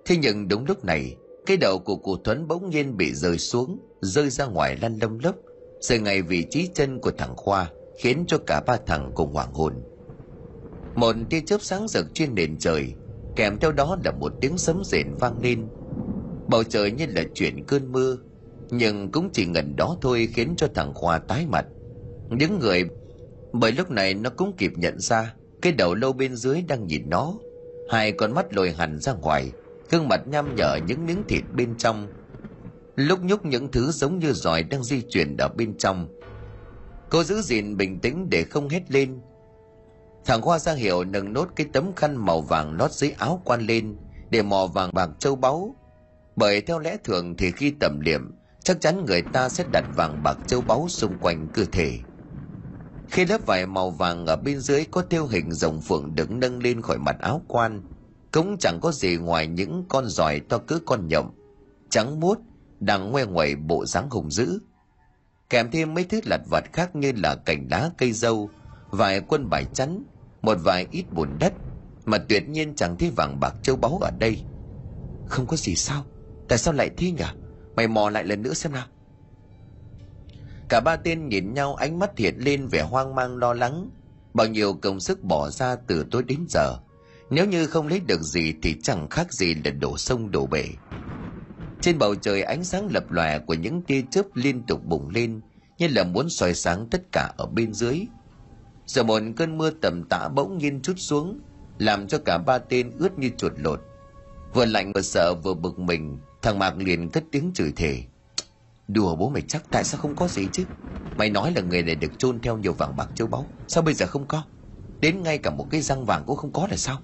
Thế nhưng đúng lúc này, cái đầu của cụ Thuấn bỗng nhiên bị rơi xuống, rơi ra ngoài lăn lông lốc, rơi ngay vị trí chân của thằng Khoa, khiến cho cả ba thằng cùng hoảng hồn. Một tia chớp sáng rực trên nền trời, kèm theo đó là một tiếng sấm rền vang lên. Bầu trời như là chuyển cơn mưa, nhưng cũng chỉ ngần đó thôi khiến cho thằng Khoa tái mặt. Những người, bởi lúc này nó cũng kịp nhận ra, cái đầu lâu bên dưới đang nhìn nó, hai con mắt lồi hẳn ra ngoài, gương mặt nham nhở những miếng thịt bên trong, lúc nhúc những thứ giống như giòi đang di chuyển ở bên trong. Cô giữ gìn bình tĩnh để không hét lên. Thằng Khoa ra hiệu nâng nốt cái tấm khăn màu vàng lót dưới áo quan lên để mò vàng bạc châu báu, bởi theo lẽ thường thì khi tẩm liệm chắc chắn người ta sẽ đặt vàng bạc châu báu xung quanh cơ thể. Khi lớp vải màu vàng ở bên dưới có thêu hình rồng phượng đứng nâng lên khỏi mặt áo quan, cũng chẳng có gì ngoài những con giòi to cỡ con nhộng, trắng muốt, đang ngoe nguẩy bộ dáng hùng dữ. Kèm thêm mấy thứ lặt vặt khác như là cành lá cây dâu, vài quân bài chắn, một vài ít bùn đất, mà tuyệt nhiên chẳng thấy vàng bạc châu báu ở đây. Không có gì sao? Tại sao lại thế nhỉ? Mày mò lại lần nữa xem nào. Cả ba tên nhìn nhau, ánh mắt hiện lên vẻ hoang mang lo lắng. Bao nhiêu công sức bỏ ra từ tối đến giờ, nếu như không lấy được gì thì chẳng khác gì là đổ sông đổ bể. Trên bầu trời ánh sáng lập lòe của những tia chớp liên tục bùng lên như là muốn soi sáng tất cả ở bên dưới. Rồi một cơn mưa tầm tã bỗng nhiên trút xuống, làm cho cả ba tên ướt như chuột lột. Vừa lạnh vừa sợ vừa bực mình, thằng Mạc liền cất tiếng chửi thề. Đùa bố mày chắc, tại sao không có gì chứ? Mày nói là người này được chôn theo nhiều vàng bạc châu báu, sao bây giờ không có? Đến ngay cả một cái răng vàng cũng không có là sao?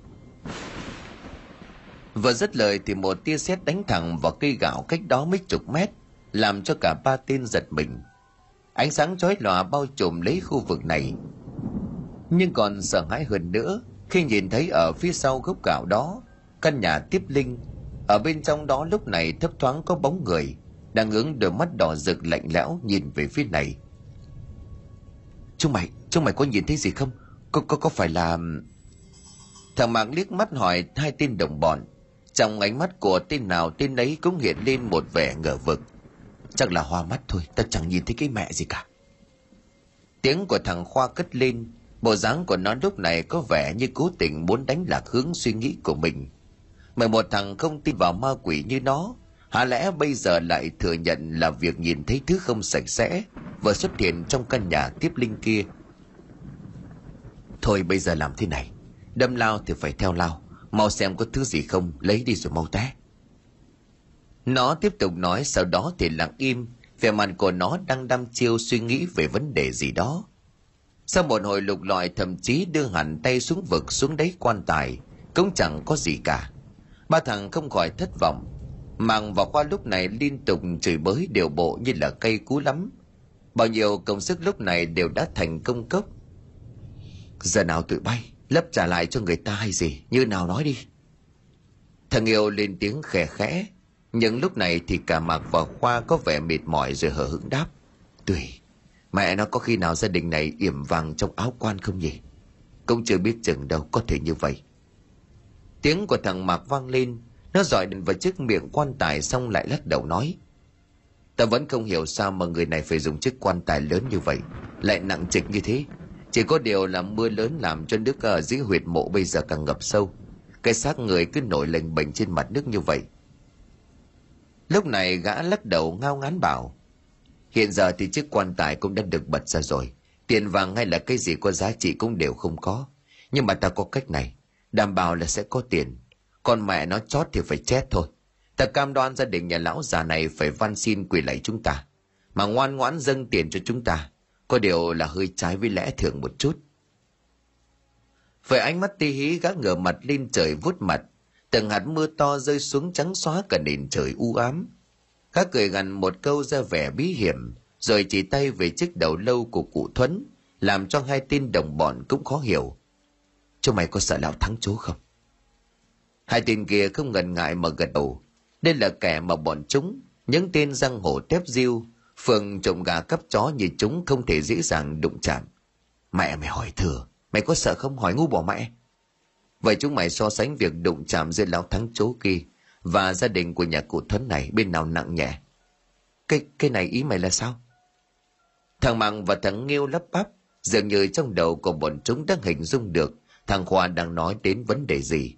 Vừa dứt lời thì một tia sét đánh thẳng vào cây gạo cách đó mấy chục mét, làm cho cả ba tên giật mình. Ánh sáng chói lòa bao trùm lấy khu vực này. Nhưng còn sợ hãi hơn nữa khi nhìn thấy ở phía sau gốc gạo đó, căn nhà tiếp linh, ở bên trong đó lúc này thấp thoáng có bóng người đang hướng đôi mắt đỏ rực lạnh lẽo nhìn về phía này. Chúng mày, chúng mày có nhìn thấy gì không? Có, có, có phải là... Thằng Mạc liếc mắt hỏi hai tên đồng bọn. Trong ánh mắt của tên nào tên ấy cũng hiện lên một vẻ ngờ vực. Chắc là hoa mắt thôi, ta chẳng nhìn thấy cái mẹ gì cả. Tiếng của thằng Khoa cất lên, bộ dáng của nó lúc này có vẻ như cố tình muốn đánh lạc hướng suy nghĩ của mình. Mà một thằng không tin vào ma quỷ như nó, hả lẽ bây giờ lại thừa nhận là việc nhìn thấy thứ không sạch sẽ vừa xuất hiện trong căn nhà tiếp linh kia. Thôi bây giờ làm thế này, đâm lao thì phải theo lao, mau xem có thứ gì không, lấy đi rồi mau té. Nó tiếp tục nói, sau đó thì lặng im, vẻ mặt của nó đang đăm chiêu suy nghĩ về vấn đề gì đó. Sau một hồi lục lọi, thậm chí đưa hẳn tay xuống vực, xuống đáy quan tài, cũng chẳng có gì cả. Ba thằng không khỏi thất vọng. Màng và Khoa lúc này liên tục chửi bới đều bộ như là cây cú lắm. Bao nhiêu công sức lúc này đều đã thành công cốc. Giờ nào tụi bay lấp trả lại cho người ta hay gì, như nào nói đi. Thằng Yêu lên tiếng khẽ khẽ, nhưng lúc này thì cả Mạc và Khoa có vẻ mệt mỏi rồi hờ hững đáp. Tùy, mẹ nó có khi nào gia đình này yểm vàng trong áo quan không nhỉ? Cũng chưa biết chừng đâu, có thể như vậy. Tiếng của thằng Mạc vang lên, nó dọi đèn vào chiếc miệng quan tài xong lại lắc đầu nói. Ta vẫn không hiểu sao mà người này phải dùng chiếc quan tài lớn như vậy, lại nặng trịch như thế. Chỉ có điều là mưa lớn làm cho nước ở dưới huyệt mộ bây giờ càng ngập sâu. Cái xác người cứ nổi lềnh bềnh trên mặt nước như vậy. Lúc này gã lắc đầu ngao ngán bảo. Hiện giờ thì chiếc quan tài cũng đã được bật ra rồi. Tiền vàng hay là cái gì có giá trị cũng đều không có. Nhưng mà ta có cách này, đảm bảo là sẽ có tiền. Con mẹ nó chót thì phải chết thôi. Ta cam đoan gia đình nhà lão già này phải van xin quỳ lạy chúng ta, mà ngoan ngoãn dâng tiền cho chúng ta. Có điều là hơi trái với lẽ thường một chút. Với ánh mắt tí hí, gã ngửa mặt lên trời vuốt mặt. Từng hạt mưa to rơi xuống trắng xóa cả nền trời u ám. Gã cười gằn một câu ra vẻ bí hiểm, rồi chỉ tay về chiếc đầu lâu của cụ Thuấn, làm cho hai tên đồng bọn cũng khó hiểu. Chúng mày có sợ lão Thắng Chó không? Hai tên kia không ngần ngại mà gật đầu. Đây là kẻ mà bọn chúng, những tên giang hồ tép diêu, phường trộm gà cắp chó như chúng không thể dễ dàng đụng chạm. Mẹ mày hỏi thừa, mày có sợ không, hỏi ngu bỏ mẹ. Vậy chúng mày so sánh việc đụng chạm giữa lão Thắng Chó kia và gia đình của nhà cụ Thuấn này bên nào nặng nhẹ? Cái, cái này ý mày là sao? Thằng Mặng và thằng Nghiêu lắp bắp, dường như trong đầu của bọn chúng đang hình dung được thằng Khoa đang nói đến vấn đề gì.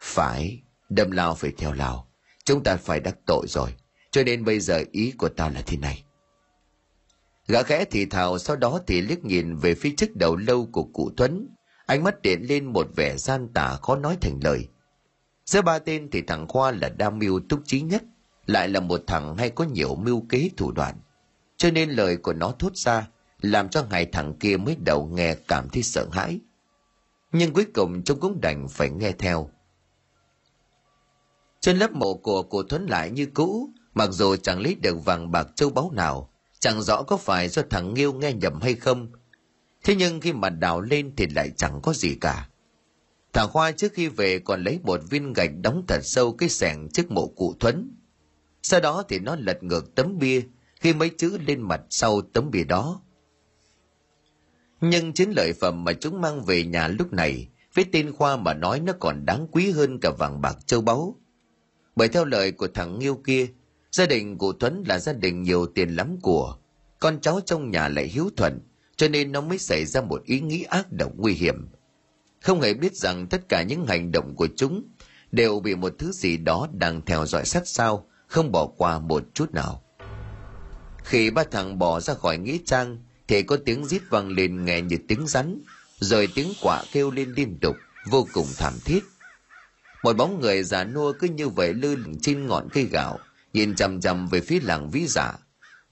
Phải, đâm lao phải theo lao, chúng ta phải đắc tội rồi, cho nên bây giờ ý của tao là thế này. Gã khẽ thì thào, sau đó thì liếc nhìn về phía trước đầu lâu của cụ Thuấn, ánh mắt điện lên một vẻ gian tả khó nói thành lời. Giữa ba tên thì thằng Khoa là đa mưu túc trí nhất, lại là một thằng hay có nhiều mưu kế thủ đoạn, cho nên lời của nó thốt ra làm cho hai thằng kia mới đầu nghe cảm thấy sợ hãi, nhưng cuối cùng chúng cũng đành phải nghe theo. Trên lớp mộ của cụ Thuấn lại như cũ, mặc dù chẳng lấy được vàng bạc châu báu nào, chẳng rõ có phải do thằng Nghiêu nghe nhầm hay không. Thế nhưng khi mà đào lên thì lại chẳng có gì cả. Thằng Khoa trước khi về còn lấy một viên gạch đóng thật sâu cái xẻng trước mộ cụ Thuấn. Sau đó thì nó lật ngược tấm bia, ghi mấy chữ lên mặt sau tấm bia đó. Nhưng chiến lợi phẩm mà chúng mang về nhà lúc này, với tên Khoa mà nói nó còn đáng quý hơn cả vàng bạc châu báu. Bởi theo lời của thằng Nghiêu kia, gia đình cụ Thuấn là gia đình nhiều tiền lắm của, con cháu trong nhà lại hiếu thuận, cho nên nó mới xảy ra một ý nghĩ ác độc nguy hiểm. Không hề biết rằng tất cả những hành động của chúng đều bị một thứ gì đó đang theo dõi sát sao, không bỏ qua một chút nào. Khi ba thằng bỏ ra khỏi nghĩa trang thì có tiếng rít vang lên nghe như tiếng rắn, rồi tiếng quạ kêu lên liên tục, vô cùng thảm thiết. Một bóng người già nua cứ như vậy lơ lửng trên ngọn cây gạo, nhìn chằm chằm về phía làng Vĩ Dạ,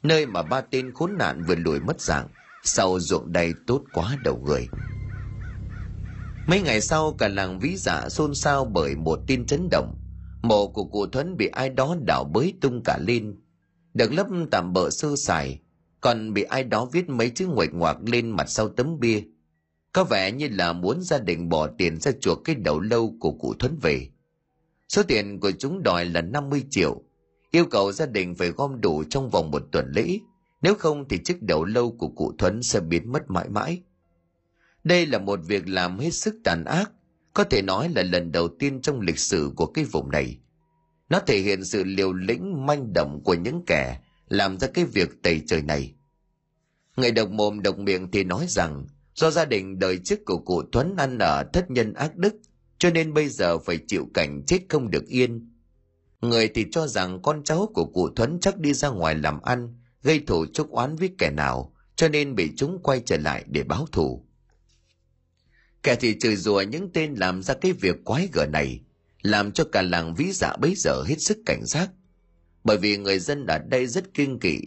nơi mà ba tên khốn nạn vừa lùi mất dạng sau ruộng đầy tốt quá đầu người. Mấy ngày sau, cả làng Vĩ Dạ xôn xao bởi một tin chấn động. Mộ của cụ Thuấn bị ai đó đào bới tung cả lên, được lấp tạm bợ sơ sài, còn bị ai đó viết mấy chữ nguệch ngoạc lên mặt sau tấm bia, có vẻ như là muốn gia đình bỏ tiền ra chuộc cái đầu lâu của cụ Thuấn về. Số tiền của chúng đòi là năm mươi triệu, yêu cầu gia đình phải gom đủ trong vòng một tuần lễ, nếu không thì chiếc đầu lâu của cụ Thuấn sẽ biến mất mãi mãi. Đây là một việc làm hết sức tàn ác, có thể nói là lần đầu tiên trong lịch sử của cái vùng này. Nó thể hiện sự liều lĩnh manh động của những kẻ làm ra cái việc tày trời này. Người độc mồm độc miệng thì nói rằng do gia đình đời trước của cụ Thuấn ăn ở thất nhân ác đức, cho nên bây giờ phải chịu cảnh chết không được yên. Người thì cho rằng con cháu của cụ Thuấn chắc đi ra ngoài làm ăn, gây thù chuốc oán với kẻ nào, cho nên bị chúng quay trở lại để báo thù. Kẻ thì chửi rủa những tên làm ra cái việc quái gở này, làm cho cả làng Vĩ Dạ bấy giờ hết sức cảnh giác. Bởi vì người dân ở đây rất kiêng kỵ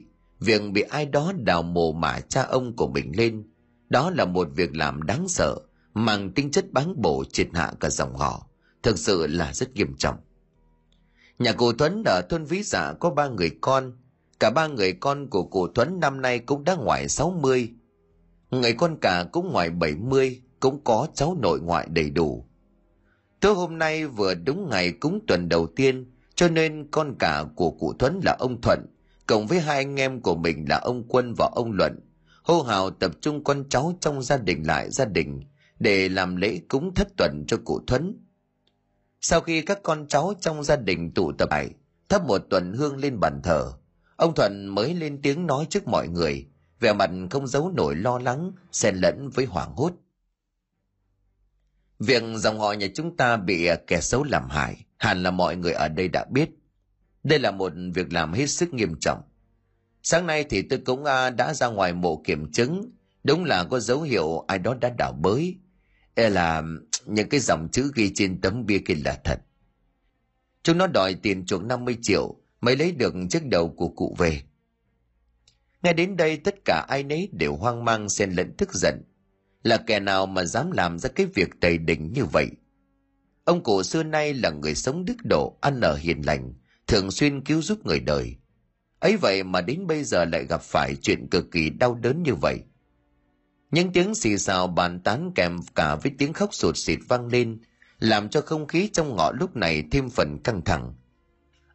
việc bị ai đó đào mồ mả cha ông của mình lên. Đó là một việc làm đáng sợ, mang tính chất báng bổ triệt hạ cả dòng họ, thực sự là rất nghiêm trọng. Nhà cụ Thuấn ở thôn Vĩ Dạ có ba người con. Cả ba người con của cụ Thuấn năm nay cũng đã ngoài sáu mươi. Người con cả cũng ngoài bảy mươi, cũng có cháu nội ngoại đầy đủ. Tối hôm nay vừa đúng ngày cúng tuần đầu tiên, cho nên con cả của cụ Thuấn là ông Thuận, cộng với hai anh em của mình là ông Quân và ông Luận, hô hào tập trung con cháu trong gia đình lại gia đình để làm lễ cúng thất tuần cho cụ Thuấn. Sau khi các con cháu trong gia đình tụ tập lại, thắp một tuần hương lên bàn thờ, ông Thuận mới lên tiếng nói trước mọi người, vẻ mặt không giấu nổi lo lắng, xen lẫn với hoảng hốt. Việc dòng họ nhà chúng ta bị kẻ xấu làm hại, hẳn là mọi người ở đây đã biết. Đây là một việc làm hết sức nghiêm trọng. Sáng nay thì tôi cũng đã ra ngoài mộ kiểm chứng, đúng là có dấu hiệu ai đó đã đảo bới. E là những cái dòng chữ ghi trên tấm bia kia là thật. Chúng nó đòi tiền chuộc năm mươi triệu mới lấy được chiếc đầu của cụ về. Nghe đến đây tất cả ai nấy đều hoang mang xen lẫn tức giận. Là kẻ nào mà dám làm ra cái việc tày đình như vậy? Ông cụ xưa nay là người sống đức độ, ăn ở hiền lành, thường xuyên cứu giúp người đời. Ấy vậy mà đến bây giờ lại gặp phải chuyện cực kỳ đau đớn như vậy. Những tiếng xì xào bàn tán kèm cả với tiếng khóc sụt sịt vang lên, làm cho không khí trong ngõ lúc này thêm phần căng thẳng.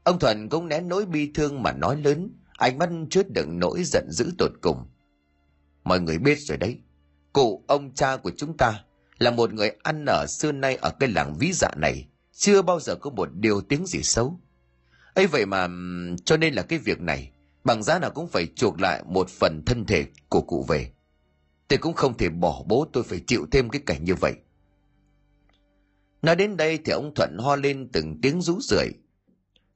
Ông Thuận cũng nén nỗi bi thương mà nói lớn, ánh mắt chứa đựng nỗi giận dữ tột cùng. Mọi người biết rồi đấy, cụ ông cha của chúng ta là một người ăn ở xưa nay ở cái làng Vĩ Dạ này, chưa bao giờ có một điều tiếng gì xấu. Ấy vậy mà cho nên là cái việc này bằng giá nào cũng phải chuộc lại một phần thân thể của cụ về. Tôi cũng không thể bỏ bố tôi phải chịu thêm cái cảnh như vậy. Nói đến đây thì ông Thuận ho lên từng tiếng rú rượi.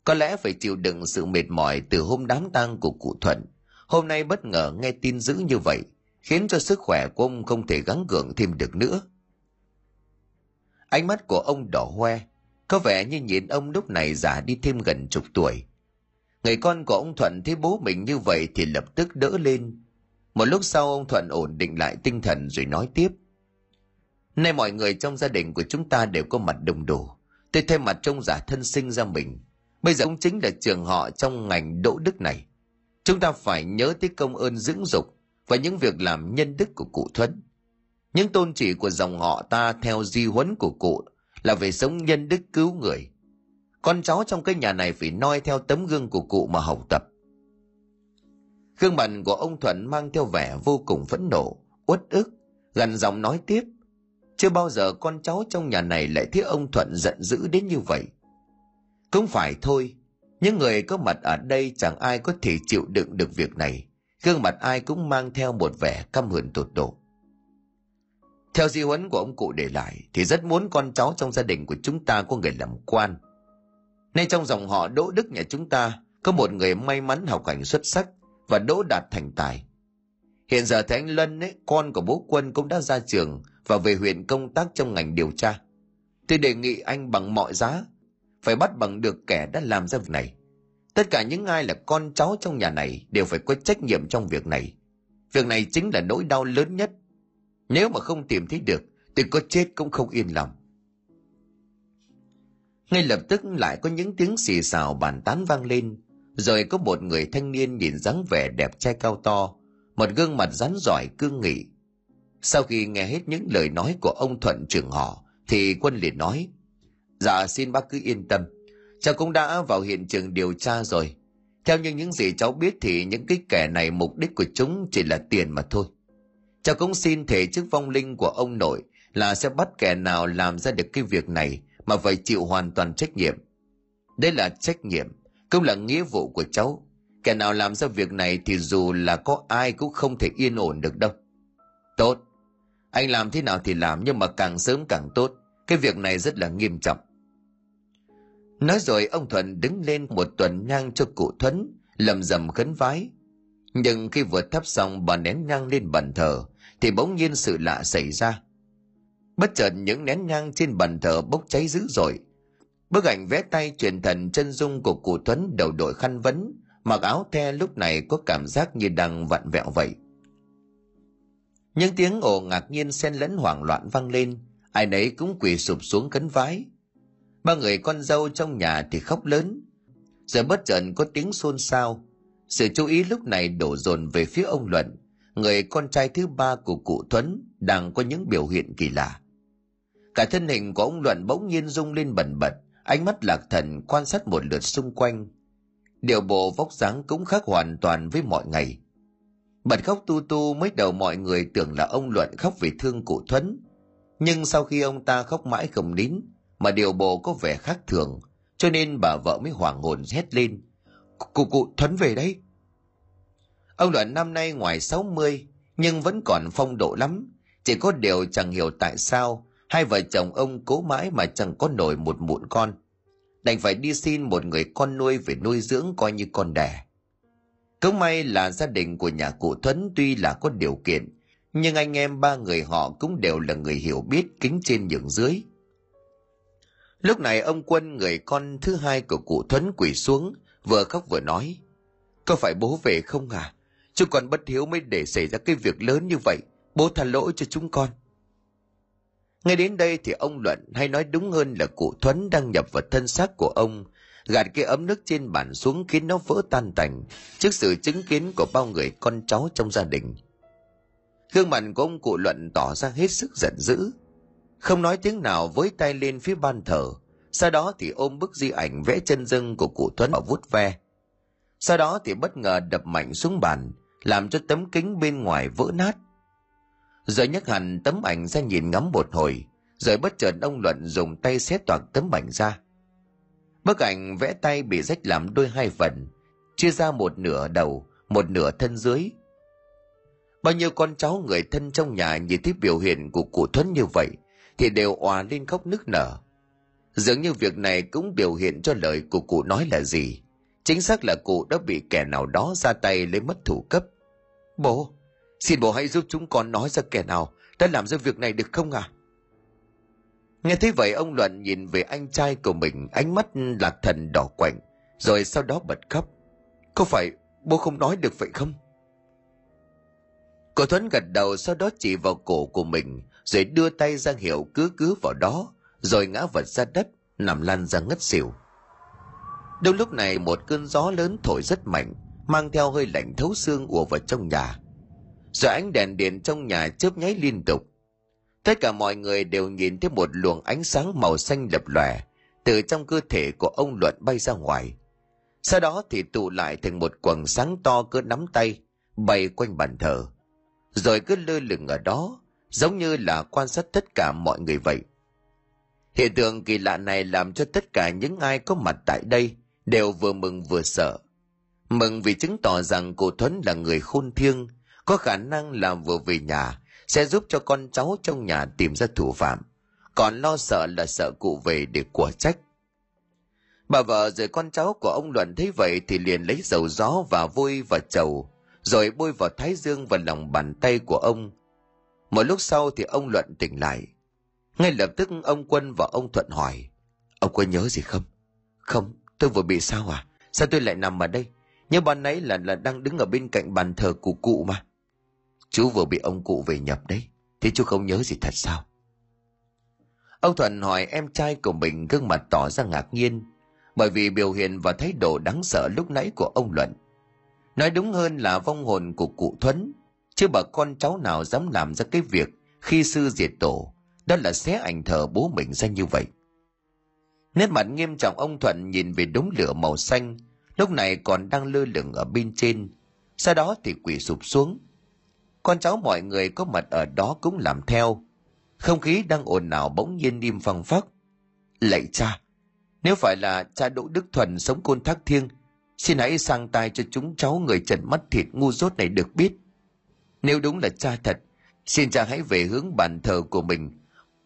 Có lẽ phải chịu đựng sự mệt mỏi từ hôm đám tang của cụ Thuận, hôm nay bất ngờ nghe tin dữ như vậy, khiến cho sức khỏe của ông không thể gắng gượng thêm được nữa. Ánh mắt của ông đỏ hoe, có vẻ như nhìn ông lúc này già đi thêm gần chục tuổi. Người con của ông Thuận thấy bố mình như vậy thì lập tức đỡ lên. Một lúc sau ông Thuận ổn định lại tinh thần rồi nói tiếp. Nay mọi người trong gia đình của chúng ta đều có mặt đồng đủ. Tôi thay mặt trông giả thân sinh ra mình. Bây giờ cũng chính là trường họ trong ngành Đỗ Đức này. Chúng ta phải nhớ tới công ơn dưỡng dục và những việc làm nhân đức của cụ Thuấn. Những tôn chỉ của dòng họ ta theo di huấn của cụ là về sống nhân đức cứu người. Con cháu trong cái nhà này phải noi theo tấm gương của cụ mà học tập. Gương mặt của ông Thuận mang theo vẻ vô cùng phẫn nộ, uất ức, gằn giọng nói tiếp. Chưa bao giờ con cháu trong nhà này lại thấy ông Thuận giận dữ đến như vậy. Cũng phải thôi, những người có mặt ở đây chẳng ai có thể chịu đựng được việc này. Gương mặt ai cũng mang theo một vẻ căm hờn tột độ. Theo di huấn của ông cụ để lại thì rất muốn con cháu trong gia đình của chúng ta có người làm quan. Nay trong dòng họ Đỗ Đức nhà chúng ta có một người may mắn học hành xuất sắc và đỗ đạt thành tài. Hiện giờ thì anh Lân ấy, con của bố Quân cũng đã ra trường và về huyện công tác trong ngành điều tra. Tôi đề nghị anh bằng mọi giá phải bắt bằng được kẻ đã làm ra việc này. Tất cả những ai là con cháu trong nhà này đều phải có trách nhiệm trong việc này. Việc này chính là nỗi đau lớn nhất. Nếu mà không tìm thấy được, tôi có chết cũng không yên lòng. Ngay lập tức lại có những tiếng xì xào bàn tán vang lên, rồi có một người thanh niên nhìn dáng vẻ đẹp trai cao to, một gương mặt rắn rỏi cương nghị. Sau khi nghe hết những lời nói của ông Thuận trưởng họ, thì Quân liền nói, dạ xin bác cứ yên tâm, cháu cũng đã vào hiện trường điều tra rồi. Theo như những gì cháu biết thì những cái kẻ này mục đích của chúng chỉ là tiền mà thôi. Cháu cũng xin thề trước vong linh của ông nội là sẽ bắt kẻ nào làm ra được cái việc này mà phải chịu hoàn toàn trách nhiệm. Đây là trách nhiệm, cũng là nghĩa vụ của cháu. Kẻ nào làm ra việc này thì dù là có ai cũng không thể yên ổn được đâu. Tốt, anh làm thế nào thì làm, nhưng mà càng sớm càng tốt. Cái việc này rất là nghiêm trọng. Nói rồi ông Thuận đứng lên một tuần nhang cho cụ Thuấn, lầm rầm khấn vái. Nhưng khi vừa thắp xong bà nén nhang lên bàn thờ thì bỗng nhiên sự lạ xảy ra. Bất chợt những nén nhang trên bàn thờ bốc cháy dữ dội. Bức ảnh vẽ tay truyền thần chân dung của cụ Thuấn đầu đội khăn vấn, mặc áo the lúc này có cảm giác như đang vặn vẹo vậy. Những tiếng ồ ngạc nhiên xen lẫn hoảng loạn vang lên, ai nấy cũng quỳ sụp xuống khấn vái. Ba người con dâu trong nhà thì khóc lớn. Giờ bất chợt có tiếng xôn xao, sự chú ý lúc này đổ dồn về phía ông Luận, người con trai thứ ba của cụ Thuấn đang có những biểu hiện kỳ lạ. Cả thân hình của ông Luận bỗng nhiên rung lên bần bật, ánh mắt lạc thần quan sát một lượt xung quanh. Điều bộ vóc dáng cũng khác hoàn toàn với mọi ngày. Bật khóc tu tu, mới đầu mọi người tưởng là ông Luận khóc vì thương cụ Thuấn, nhưng sau khi ông ta khóc mãi không nín mà điều bộ có vẻ khác thường, cho nên bà vợ mới hoảng hồn hét lên: Cụ cụ Thuấn về đấy. Ông Luận năm nay ngoài sáu mươi nhưng vẫn còn phong độ lắm, chỉ có điều chẳng hiểu tại sao hai vợ chồng ông cố mãi mà chẳng có nổi một mụn con, đành phải đi xin một người con nuôi về nuôi dưỡng coi như con đẻ. Cũng may là gia đình của nhà cụ Thuấn tuy là có điều kiện, nhưng anh em ba người họ cũng đều là người hiểu biết, kính trên nhường dưới. Lúc này ông Quân, người con thứ hai của cụ Thuấn, quỳ xuống vừa khóc vừa nói: Có phải bố về không à? Chứ còn bất hiếu mới để xảy ra cái việc lớn như vậy, bố tha lỗi cho chúng con. Ngay đến đây thì ông Luận, hay nói đúng hơn là cụ Thuấn, đang nhập vào thân xác của ông, gạt cái ấm nước trên bàn xuống khiến nó vỡ tan tành trước sự chứng kiến của bao người con cháu trong gia đình. Gương mặt của ông cụ Luận tỏ ra hết sức giận dữ, không nói tiếng nào, với tay lên phía ban thờ, sau đó thì ôm bức di ảnh vẽ chân dung của cụ Thuấn mà vuốt ve. Sau đó thì bất ngờ đập mạnh xuống bàn, làm cho tấm kính bên ngoài vỡ nát. Rồi nhấc hẳn tấm ảnh ra nhìn ngắm một hồi, rồi bất chợt ông Luận dùng tay xé toạc tấm ảnh ra. Bức ảnh vẽ tay bị rách làm đôi hai phần, chia ra một nửa đầu, một nửa thân dưới. Bao nhiêu con cháu người thân trong nhà nhìn thấy biểu hiện của cụ Thuấn như vậy thì đều òa lên khóc nức nở. Dường như việc này cũng biểu hiện cho lời của cụ nói là gì. Chính xác là cụ đã bị kẻ nào đó ra tay lấy mất thủ cấp. Bố, xin bố hãy giúp chúng con nói ra kẻ nào đã làm ra việc này được không ạ? À? Nghe thấy vậy ông Luận nhìn về anh trai của mình, ánh mắt lạc thần đỏ quạnh, rồi sau đó bật khóc. Có phải bố không nói được vậy không? Cụ Thuấn gật đầu, sau đó chỉ vào cổ của mình, rồi đưa tay ra hiệu cứ cứ vào đó, rồi ngã vật ra đất, nằm lăn ra ngất xỉu. Đúng lúc này một cơn gió lớn thổi rất mạnh, mang theo hơi lạnh thấu xương ùa vào trong nhà. Rồi ánh đèn điện trong nhà chớp nháy liên tục. Tất cả mọi người đều nhìn thấy một luồng ánh sáng màu xanh lập lòe từ trong cơ thể của ông Luận bay ra ngoài. Sau đó thì tụ lại thành một quầng sáng to cỡ nắm tay, bay quanh bàn thờ. Rồi cứ lơ lửng ở đó, giống như là quan sát tất cả mọi người vậy. Hiện tượng kỳ lạ này làm cho tất cả những ai có mặt tại đây đều vừa mừng vừa sợ. Mừng vì chứng tỏ rằng cụ Thuấn là người khôn thiêng, có khả năng làm vừa về nhà sẽ giúp cho con cháu trong nhà tìm ra thủ phạm, còn lo sợ là sợ cụ về để của trách. Bà vợ rồi con cháu của ông Luận thấy vậy thì liền lấy dầu gió và vôi và trầu, rồi bôi vào thái dương và lòng bàn tay của ông. Một lúc sau thì ông Luận tỉnh lại. Ngay lập tức ông Quân và ông Thuận hỏi: Ông có nhớ gì không? Không, tôi vừa bị sao à? Sao tôi lại nằm ở đây? Nhưng ban nãy là là đang đứng ở bên cạnh bàn thờ của cụ mà. Chú vừa bị ông cụ về nhập đấy, thế chú không nhớ gì thật sao? Ông Thuận hỏi em trai của mình, gương mặt tỏ ra ngạc nhiên bởi vì biểu hiện và thái độ đáng sợ lúc nãy của ông Luận. Nói đúng hơn là vong hồn của cụ Thuấn, chứ bà con cháu nào dám làm ra cái việc khi sư diệt tổ, đó là xé ảnh thờ bố mình ra như vậy. Nét mặt nghiêm trọng ông Thuận nhìn về đống lửa màu xanh lúc này còn đang lơ lửng ở bên trên, sau đó thì quỳ sụp xuống. Con cháu mọi người có mặt ở đó cũng làm theo. Không khí đang ồn ào bỗng nhiên im phăng phắc. Lạy cha, nếu phải là cha Đỗ Đức Thuần sống côn thác thiêng, Xin hãy sang tai cho chúng cháu người trần mắt thịt ngu dốt này được biết. Nếu đúng là cha thật, xin cha hãy về hướng bàn thờ của mình,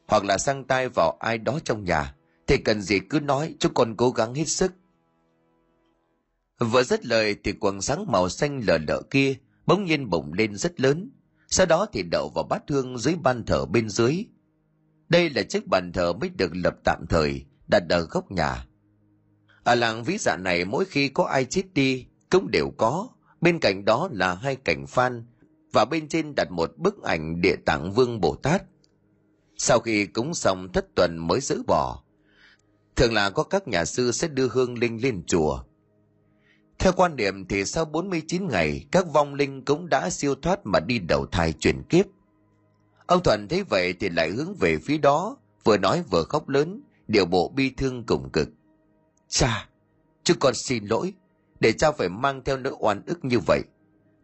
hoặc là sang tai vào ai đó trong nhà. Thì cần gì cứ nói, chúng con cố gắng hết sức. Vừa dứt lời thì quầng sáng màu xanh lờ lợ kia bỗng nhiên bùng lên rất lớn, sau đó thì đậu vào bát hương dưới bàn thờ bên dưới. Đây là chiếc bàn thờ mới được lập tạm thời, đặt ở góc nhà. Ở làng Vĩ Dạ này, mỗi khi có ai chết đi cũng đều có, bên cạnh đó là hai cảnh phan, và bên trên đặt một bức ảnh Địa Tạng Vương Bồ Tát. Sau khi cúng xong thất tuần mới dỡ bỏ. Thường là có các nhà sư sẽ đưa hương linh lên chùa. Theo quan niệm thì sau bốn mươi chín ngày, các vong linh cũng đã siêu thoát mà đi đầu thai chuyển kiếp. Ông Thuận thấy vậy thì lại hướng về phía đó, vừa nói vừa khóc lớn, điệu bộ bi thương cùng cực. Cha, chúng con xin lỗi, để cha phải mang theo nỗi oan ức như vậy.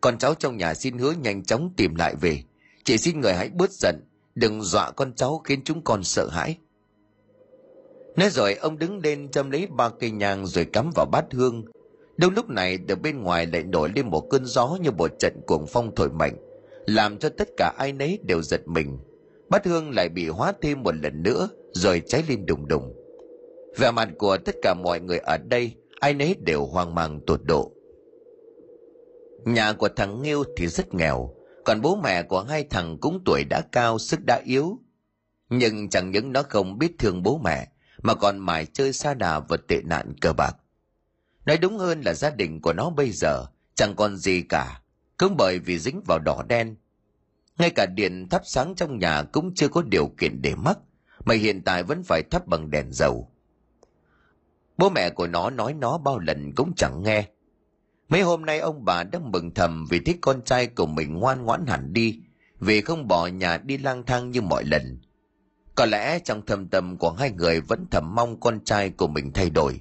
Con cháu trong nhà xin hứa nhanh chóng tìm lại về. Chỉ xin người hãy bớt giận, đừng dọa con cháu khiến chúng con sợ hãi. Nói rồi ông đứng lên châm lấy ba cây nhang rồi cắm vào bát hương. Đâu lúc này từ bên ngoài lại nổi lên một cơn gió như một trận cuồng phong thổi mạnh, làm cho tất cả ai nấy đều giật mình. Bát hương lại bị hóa thêm một lần nữa rồi cháy lên đùng đùng. Vẻ mặt của tất cả mọi người ở đây ai nấy đều hoang mang tột độ. Nhà của thằng Nghiêu thì rất nghèo, còn bố mẹ của hai thằng cũng tuổi đã cao, sức đã yếu. Nhưng chẳng những nó không biết thương bố mẹ mà còn mải chơi sa đà và tệ nạn cờ bạc. Nói đúng hơn là gia đình của nó bây giờ chẳng còn gì cả, cũng bởi vì dính vào đỏ đen. Ngay cả điện thắp sáng trong nhà cũng chưa có điều kiện để mắc, mà hiện tại vẫn phải thắp bằng đèn dầu. Bố mẹ của nó nói nó bao lần cũng chẳng nghe. Mấy hôm nay ông bà đã mừng thầm vì thích con trai của mình ngoan ngoãn hẳn đi, vì không bỏ nhà đi lang thang như mọi lần. Có lẽ trong thâm tâm của hai người vẫn thầm mong con trai của mình thay đổi.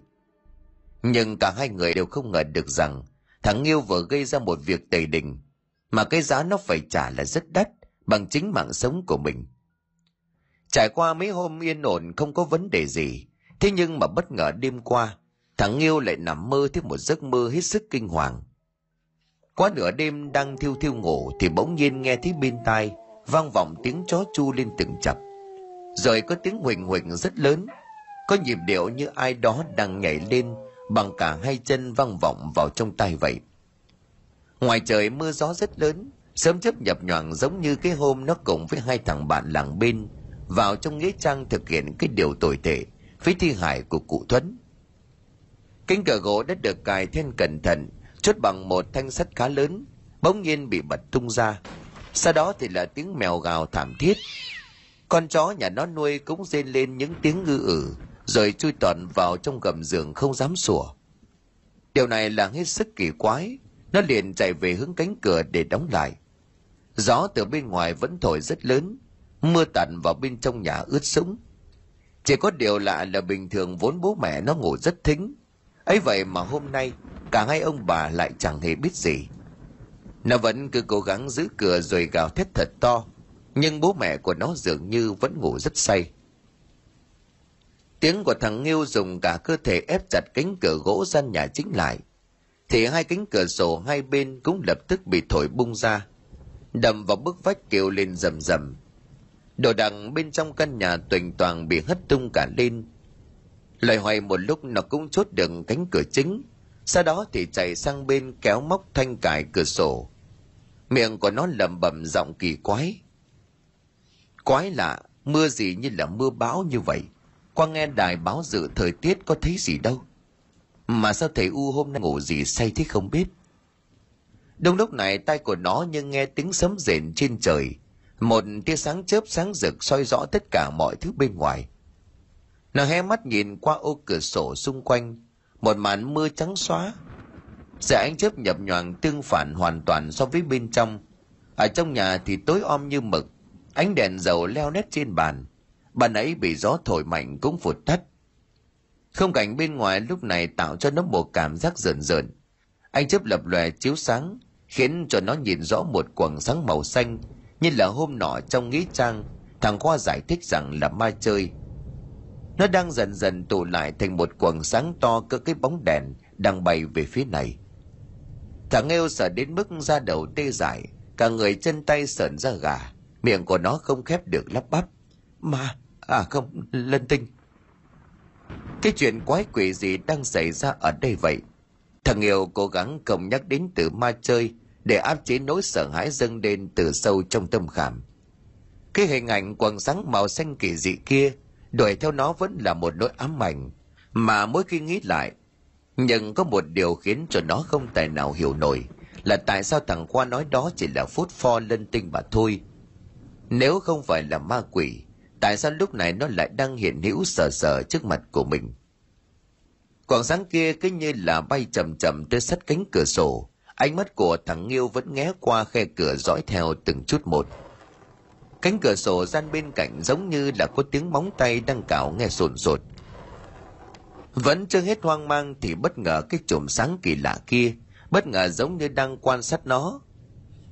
Nhưng cả hai người đều không ngờ được rằng thằng Nghiêu vừa gây ra một việc tày đình, mà cái giá nó phải trả là rất đắt, bằng chính mạng sống của mình. Trải qua mấy hôm yên ổn không có vấn đề gì, thế nhưng mà bất ngờ đêm qua, thằng Nghiêu lại nằm mơ thêm một giấc mơ hết sức kinh hoàng. Quá nửa đêm đang thiêu thiêu ngủ thì bỗng nhiên nghe thấy bên tai vang vọng tiếng chó chu lên từng chập, rồi có tiếng huỳnh huỳnh rất lớn, có nhịp điệu như ai đó đang nhảy lên bằng cả hai chân vang vọng vào trong tai vậy. Ngoài trời mưa gió rất lớn, sớm chớp nhập nhoảng giống như cái hôm nó cùng với hai thằng bạn làng bên vào trong nghĩa trang thực hiện cái điều tồi tệ với thi hài của cụ Thuấn. Cánh cửa gỗ đã được cài then cẩn thận, chốt bằng một thanh sắt khá lớn, bỗng nhiên bị bật tung ra. Sau đó thì là tiếng mèo gào thảm thiết. Con chó nhà nó nuôi cũng rên lên những tiếng ngư ử, rồi chui toàn vào trong gầm giường không dám sủa. Điều này là hết sức kỳ quái, nó liền chạy về hướng cánh cửa để đóng lại. Gió từ bên ngoài vẫn thổi rất lớn, mưa tạnh vào bên trong nhà ướt sũng. Chỉ có điều lạ là bình thường vốn bố mẹ nó ngủ rất thính, ấy vậy mà hôm nay cả hai ông bà lại chẳng hề biết gì. Nó vẫn cứ cố gắng giữ cửa rồi gào thét thật to, nhưng bố mẹ của nó dường như vẫn ngủ rất say. Tiếng của thằng Nghiêu dùng cả cơ thể ép chặt cánh cửa gỗ gian nhà chính lại, thì hai cánh cửa sổ hai bên cũng lập tức bị thổi bung ra, đầm vào bức vách kêu lên rầm rầm. Đồ đạc bên trong căn nhà tuềnh toàng bị hất tung cả lên. Loay hoay một lúc nó cũng chốt được cánh cửa chính, sau đó thì chạy sang bên kéo móc thanh cài cửa sổ. Miệng của nó lẩm bẩm giọng kỳ quái. Quái lạ, mưa gì như là mưa bão như vậy. Quang nghe đài báo dự thời tiết có thấy gì đâu. Mà sao thầy U hôm nay ngủ gì say thế không biết. Đông lúc này tai của nó như nghe tiếng sấm rền trên trời. Một tia sáng chớp sáng rực soi rõ tất cả mọi thứ bên ngoài. Nó hé mắt nhìn qua ô cửa sổ xung quanh, một màn mưa trắng xóa. Sự ánh chớp nhập nhoàng tương phản hoàn toàn so với bên trong. Ở trong nhà thì tối om như mực, ánh đèn dầu leo lét trên bàn. Bàn ấy bị gió thổi mạnh cũng phụt tắt. Không cảnh bên ngoài lúc này tạo cho nó một cảm giác rợn rợn. Ánh chớp lập lòe chiếu sáng, khiến cho nó nhìn rõ một quầng sáng màu xanh, như là hôm nọ trong nghĩa trang, thằng Khoa giải thích rằng là ma chơi. Nó đang dần dần tụ lại thành một quầng sáng to cỡ cái bóng đèn đang bay về phía này. Thằng Yêu sợ đến mức da đầu tê dại, cả người chân tay sởn ra gà, miệng của nó không khép được lắp bắp. Ma, à không, Lân Tinh. Cái chuyện quái quỷ gì đang xảy ra ở đây vậy? Thằng Yêu cố gắng không nhắc đến từ ma chơi để áp chế nỗi sợ hãi dâng lên từ sâu trong tâm khảm. Cái hình ảnh quầng sáng màu xanh kỳ dị kia đuổi theo nó vẫn là một nỗi ám ảnh mà mỗi khi nghĩ lại. Nhưng có một điều khiến cho nó không tài nào hiểu nổi là tại sao thằng Khoa nói đó chỉ là phốt pho Lân Tinh mà thôi. Nếu không phải là ma quỷ, tại sao lúc này nó lại đang hiện hữu sờ sờ trước mặt của mình? Quảng sáng kia cứ như là bay chậm chậm tới sát cánh cửa sổ, ánh mắt của thằng Nghiêu vẫn ghé qua khe cửa dõi theo từng chút một. Cánh cửa sổ gian bên cạnh giống như là có tiếng móng tay đang cào nghe sồn sột. Vẫn chưa hết hoang mang thì bất ngờ cái chùm sáng kỳ lạ kia, bất ngờ giống như đang quan sát nó.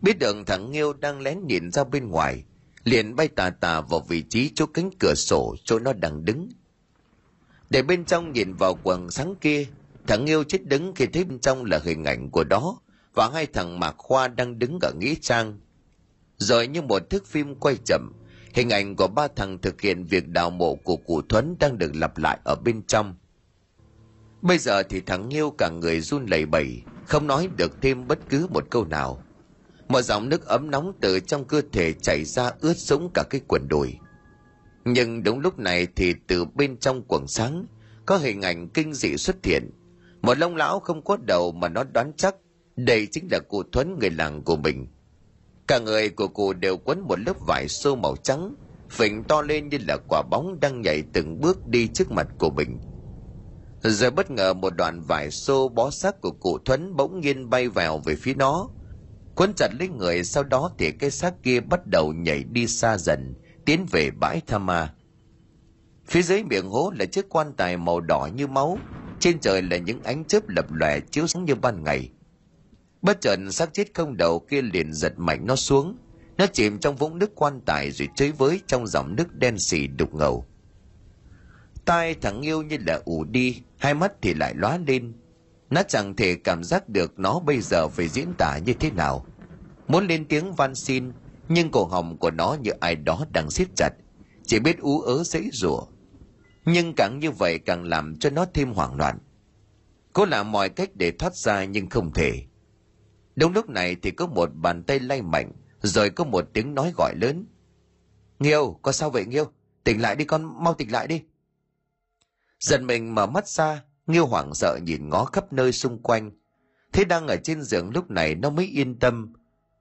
Biết được thằng Nghiêu đang lén nhìn ra bên ngoài, liền bay tà tà vào vị trí chỗ cánh cửa sổ chỗ nó đang đứng. Để bên trong nhìn vào quầng sáng kia, thằng Nghiêu chết đứng khi thấy bên trong là hình ảnh của đó và hai thằng Mạc Khoa đang đứng ở nghĩa trang. Rồi như một thước phim quay chậm, hình ảnh của ba thằng thực hiện việc đào mộ của cụ Thuấn đang được lặp lại ở bên trong. Bây giờ thì thằng Nghiêu cả người run lẩy bẩy, không nói được thêm bất cứ một câu nào. Một dòng nước ấm nóng từ trong cơ thể chảy ra ướt sũng cả cái quần đùi. Nhưng đúng lúc này thì từ bên trong quầng sáng có hình ảnh kinh dị xuất hiện. Một ông lão không có đầu mà nó đoán chắc đây chính là cụ Thuấn, người làng của mình. Cả người của cụ đều quấn một lớp vải xô màu trắng, phình to lên như là quả bóng, đang nhảy từng bước đi trước mặt của mình. Rồi bất ngờ một đoạn vải xô bó xác của cụ Thuấn bỗng nhiên bay vào về phía nó, quấn chặt lấy người. Sau đó thì cái xác kia bắt đầu nhảy đi xa dần, tiến về bãi tha ma. Phía dưới miệng hố là chiếc quan tài màu đỏ như máu, trên trời là những ánh chớp lập lòe chiếu sáng như ban ngày. Bất chợt xác chết không đầu kia liền giật mạnh nó xuống, nó chìm trong vũng nước quan tài rồi chơi với trong dòng nước đen xì đục ngầu. Tai thằng Yêu như là ù đi, hai mắt thì lại lóa lên. Nó chẳng thể cảm giác được nó bây giờ phải diễn tả như thế nào. Muốn lên tiếng van xin, nhưng cổ họng của nó như ai đó đang siết chặt, chỉ biết ú ớ giãy giụa. Nhưng càng như vậy càng làm cho nó thêm hoảng loạn. Cố làm mọi cách để thoát ra nhưng không thể. Đúng lúc này thì có một bàn tay lay mạnh, rồi có một tiếng nói gọi lớn. Nghiêu, có sao vậy Nghiêu? Tỉnh lại đi con, mau tỉnh lại đi. Dần mình mở mắt ra, Nghiêu hoảng sợ nhìn ngó khắp nơi xung quanh. Thế đang ở trên giường lúc này nó mới yên tâm,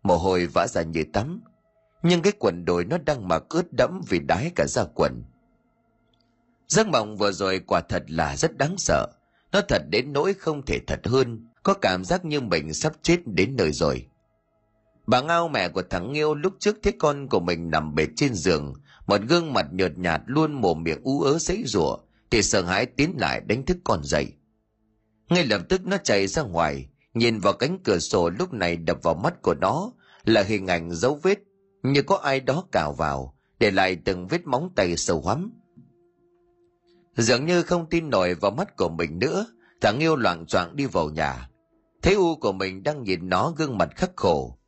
mồ hôi vã ra như tắm. Nhưng cái quần đùi nó đang mặc ướt đẫm vì đái cả da quần. Giấc mộng vừa rồi quả thật là rất đáng sợ, nó thật đến nỗi không thể thật hơn, có cảm giác như mình sắp chết đến nơi rồi. Bà Ngao, mẹ của thằng Nghiêu, lúc trước thấy con của mình nằm bệt trên giường, một gương mặt nhợt nhạt, luôn mồm miệng ú ớ giãy giụa, thì sợ hãi tiến lại đánh thức con dậy. Ngay lập tức nó chạy ra ngoài, nhìn vào cánh cửa sổ. Lúc này đập vào mắt của nó là hình ảnh dấu vết như có ai đó cào vào, để lại từng vết móng tay sâu hoắm. Dường như không tin nổi vào mắt của mình nữa, thằng Nghiêu loạng choạng đi vào nhà. Thấy U của mình đang nhìn nó, gương mặt khắc khổ,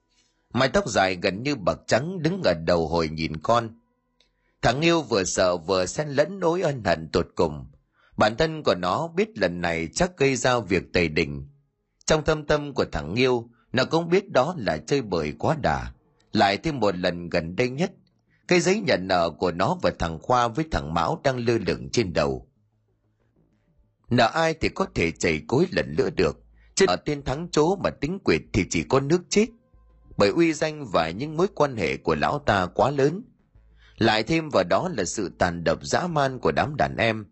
mái tóc dài gần như bạc trắng đứng ở đầu hồi nhìn con. Thằng Nghiêu vừa sợ vừa xen lẫn nỗi ân hận tột cùng. Bản thân của nó biết lần này chắc gây ra việc tày đình. Trong thâm tâm của thằng Nghiêu, nó cũng biết đó là chơi bời quá đà. Lại thêm một lần gần đây nhất, cái giấy nhận nợ của nó và thằng Khoa với thằng Mão đang lơ lửng trên đầu. Nợ ai thì có thể chảy cối lần nữa được, chứ ở tên Thắng Chó mà tính quỵt thì chỉ có nước chết. Bởi uy danh và những mối quan hệ của lão ta quá lớn, lại thêm vào đó là sự tàn độc dã man của đám đàn em.